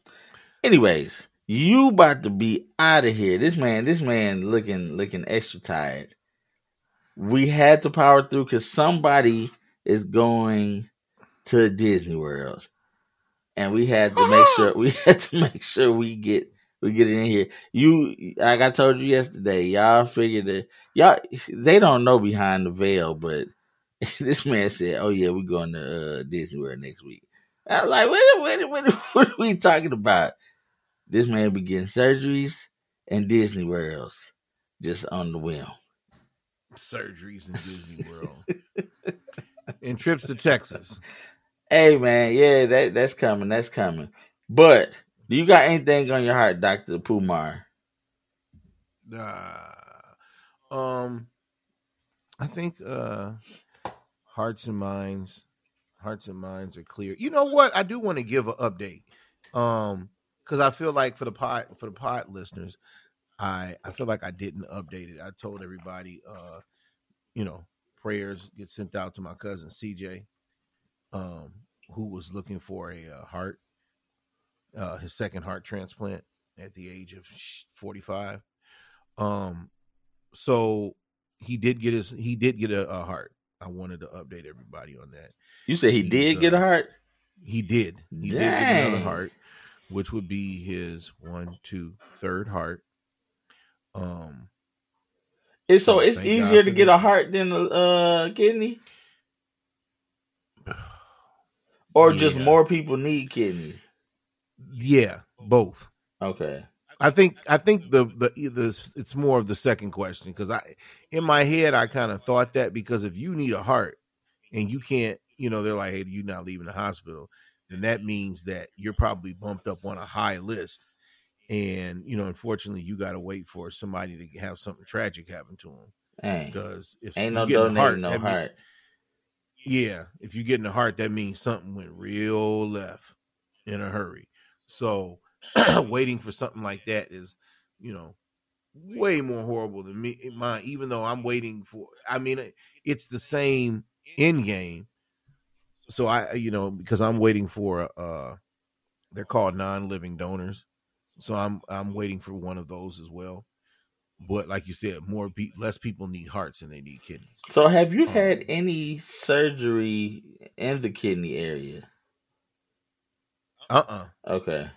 anyways, you about to be out of here. This man looking extra tired. We had to power through because somebody is going to Disney World, and we had to make sure we get it in here. Like I told you yesterday, y'all figured that they don't know behind the veil, but this man said, "Oh yeah, we're going to Disney World next week." I was like, what are we talking about? This man be getting surgeries and Disney Worlds just on the whim. Surgeries in Disney World. And trips to Texas. Hey, man. Yeah, that's coming. That's coming. But do you got anything on your heart, Dr. Pumar? I think hearts and minds are clear. You know what? I do want to give an update, because I feel like for the pod listeners, I feel like I didn't update it. I told everybody, you know, prayers get sent out to my cousin CJ, who was looking for a heart, his second heart transplant at the age of 45. So he did get a heart. I wanted to update everybody on that. You said he did get a heart? He did. He did get another heart, which would be his 1, 2, 3rd heart. It's easier to get a heart than a kidney? Or just more people need kidney? Yeah, both. Okay. I think the it's more of the second question, because in my head I kind of thought that, because if you need a heart and you can't, you know, they're like, hey, you're not leaving the hospital, then that means that you're probably bumped up on a high list, and, you know, unfortunately you got to wait for somebody to have something tragic happen to them, because if ain't you no get a heart, no heart. yeah, if you get in the heart, that means something went real left in a hurry. So waiting for something like that is, you know, way more horrible than mine, even though I'm waiting for, I mean, it's the same end game. So I, you know, because I'm waiting for, they're called non-living donors. So I'm waiting for one of those as well. But like you said, less people need hearts than they need kidneys. So have you had any surgery in the kidney area? Okay.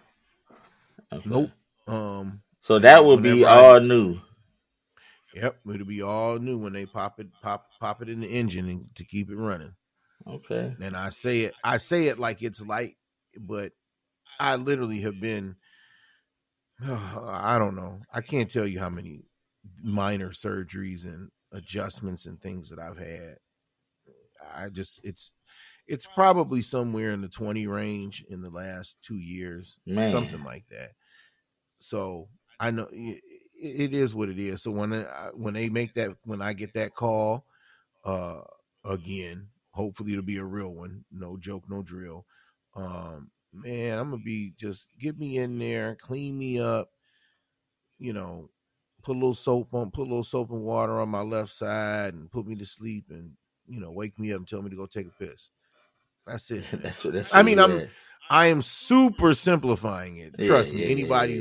Nope. So that will be all new. Yep, it'll be all new when they pop it in the engine and to keep it running. Okay. And I say it like it's light, but I literally have been, I don't know, I can't tell you how many minor surgeries and adjustments and things that I've had. I just, it's probably somewhere in the 20 range in the last 2 years, something like that. So I know it is what it is. So when I get that call, again, hopefully it'll be a real one. No joke, no drill. Man, I'm gonna be just get me in there, clean me up, you know, put a little soap and water on my left side and put me to sleep and, you know, wake me up and tell me to go take a piss. That's it. I am super simplifying it. Trust me. Anybody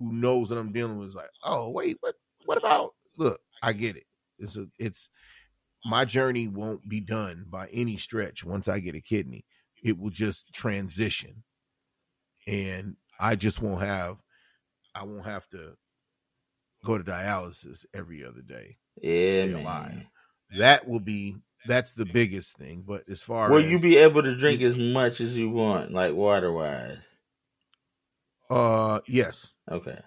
who knows what I'm dealing with is like, oh, wait, what about? Look, I get it. It's my journey won't be done by any stretch once I get a kidney. It will just transition. And I just won't have to go to dialysis every other day. Yeah. Stay alive. That's the biggest thing. But as far as... Will you be able to drink as much as you want, like water-wise? Yes. Okay.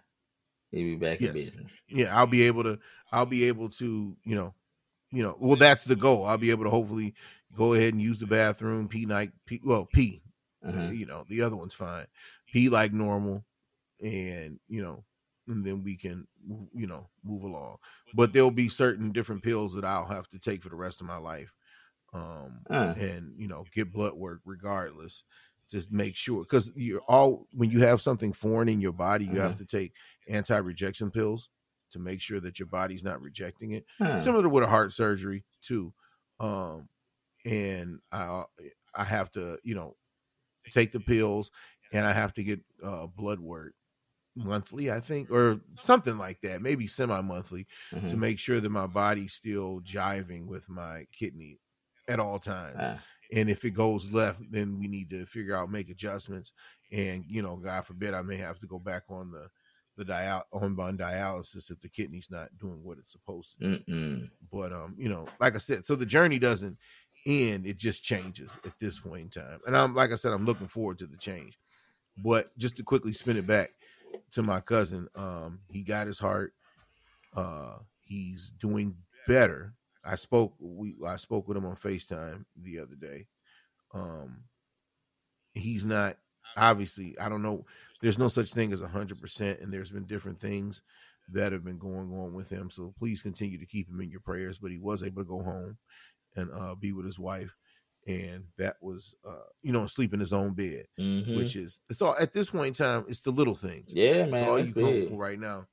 You'll be back in business. Yeah, I'll be able to, you know, well, that's the goal. I'll be able to hopefully go ahead and use the bathroom, pee. Uh-huh. You know, the other one's fine. Pee like normal. And, you know, and then we can, you know, move along. But there'll be certain different pills that I'll have to take for the rest of my life. And, you know, get blood work regardless. Just make sure. Because when you have something foreign in your body, you have to take anti-rejection pills to make sure that your body's not rejecting it. Similar to with a heart surgery, too. And I have to, you know, take the pills and I have to get blood work. Monthly, I think, or something like that, maybe semi-monthly, to make sure that my body's still jiving with my kidney at all times. And if it goes left, then we need to figure out, make adjustments. And, you know, God forbid, I may have to go back on the dialysis if the kidney's not doing what it's supposed to do. Mm-mm. But, you know, like I said, so the journey doesn't end. It just changes at this point in time. And I'm looking forward to the change. But just to quickly spin it back to my cousin, he got his heart. He's doing better. I spoke with him on FaceTime the other day. He's not, obviously, I don't know. There's no such thing as 100%, and there's been different things that have been going on with him. So please continue to keep him in your prayers. But he was able to go home and be with his wife. And that was, you know, sleep in his own bed, which is, it's all at this point in time, it's the little things. Yeah, man. It's all you hope for right now.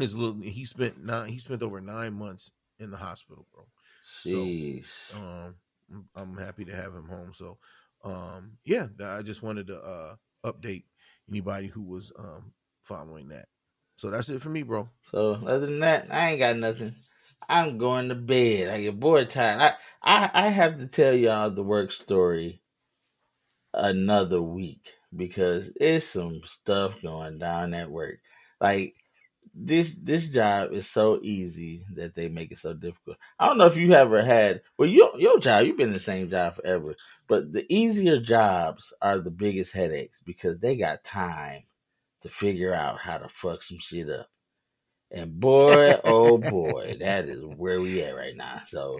He spent over 9 months in the hospital, bro. Jeez. So, I'm happy to have him home. So, yeah, I just wanted to, update anybody who was, following that. So that's it for me, bro. So other than that, I ain't got nothing. I'm going to bed. I get bored tired. I have to tell y'all the work story another week because it's some stuff going down at work. Like this job is so easy that they make it so difficult. I don't know if you ever had, well, your job, you've been in the same job forever, but the easier jobs are the biggest headaches because they got time to figure out how to fuck some shit up. And boy, oh boy, that is where we at right now. So,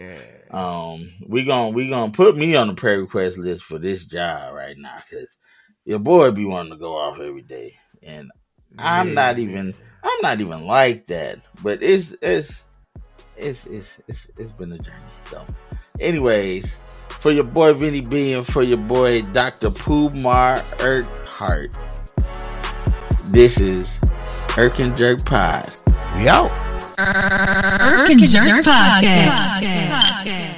we gonna put me on the prayer request list for this job right now because your boy be wanting to go off every day, and I'm not even like that. But it's it's been a journey. So, anyways, for your boy Vinny B and for your boy Dr. Pumar Urkart, this is Irk and Jerk Pod. We out. Irk and Jerk Podcast.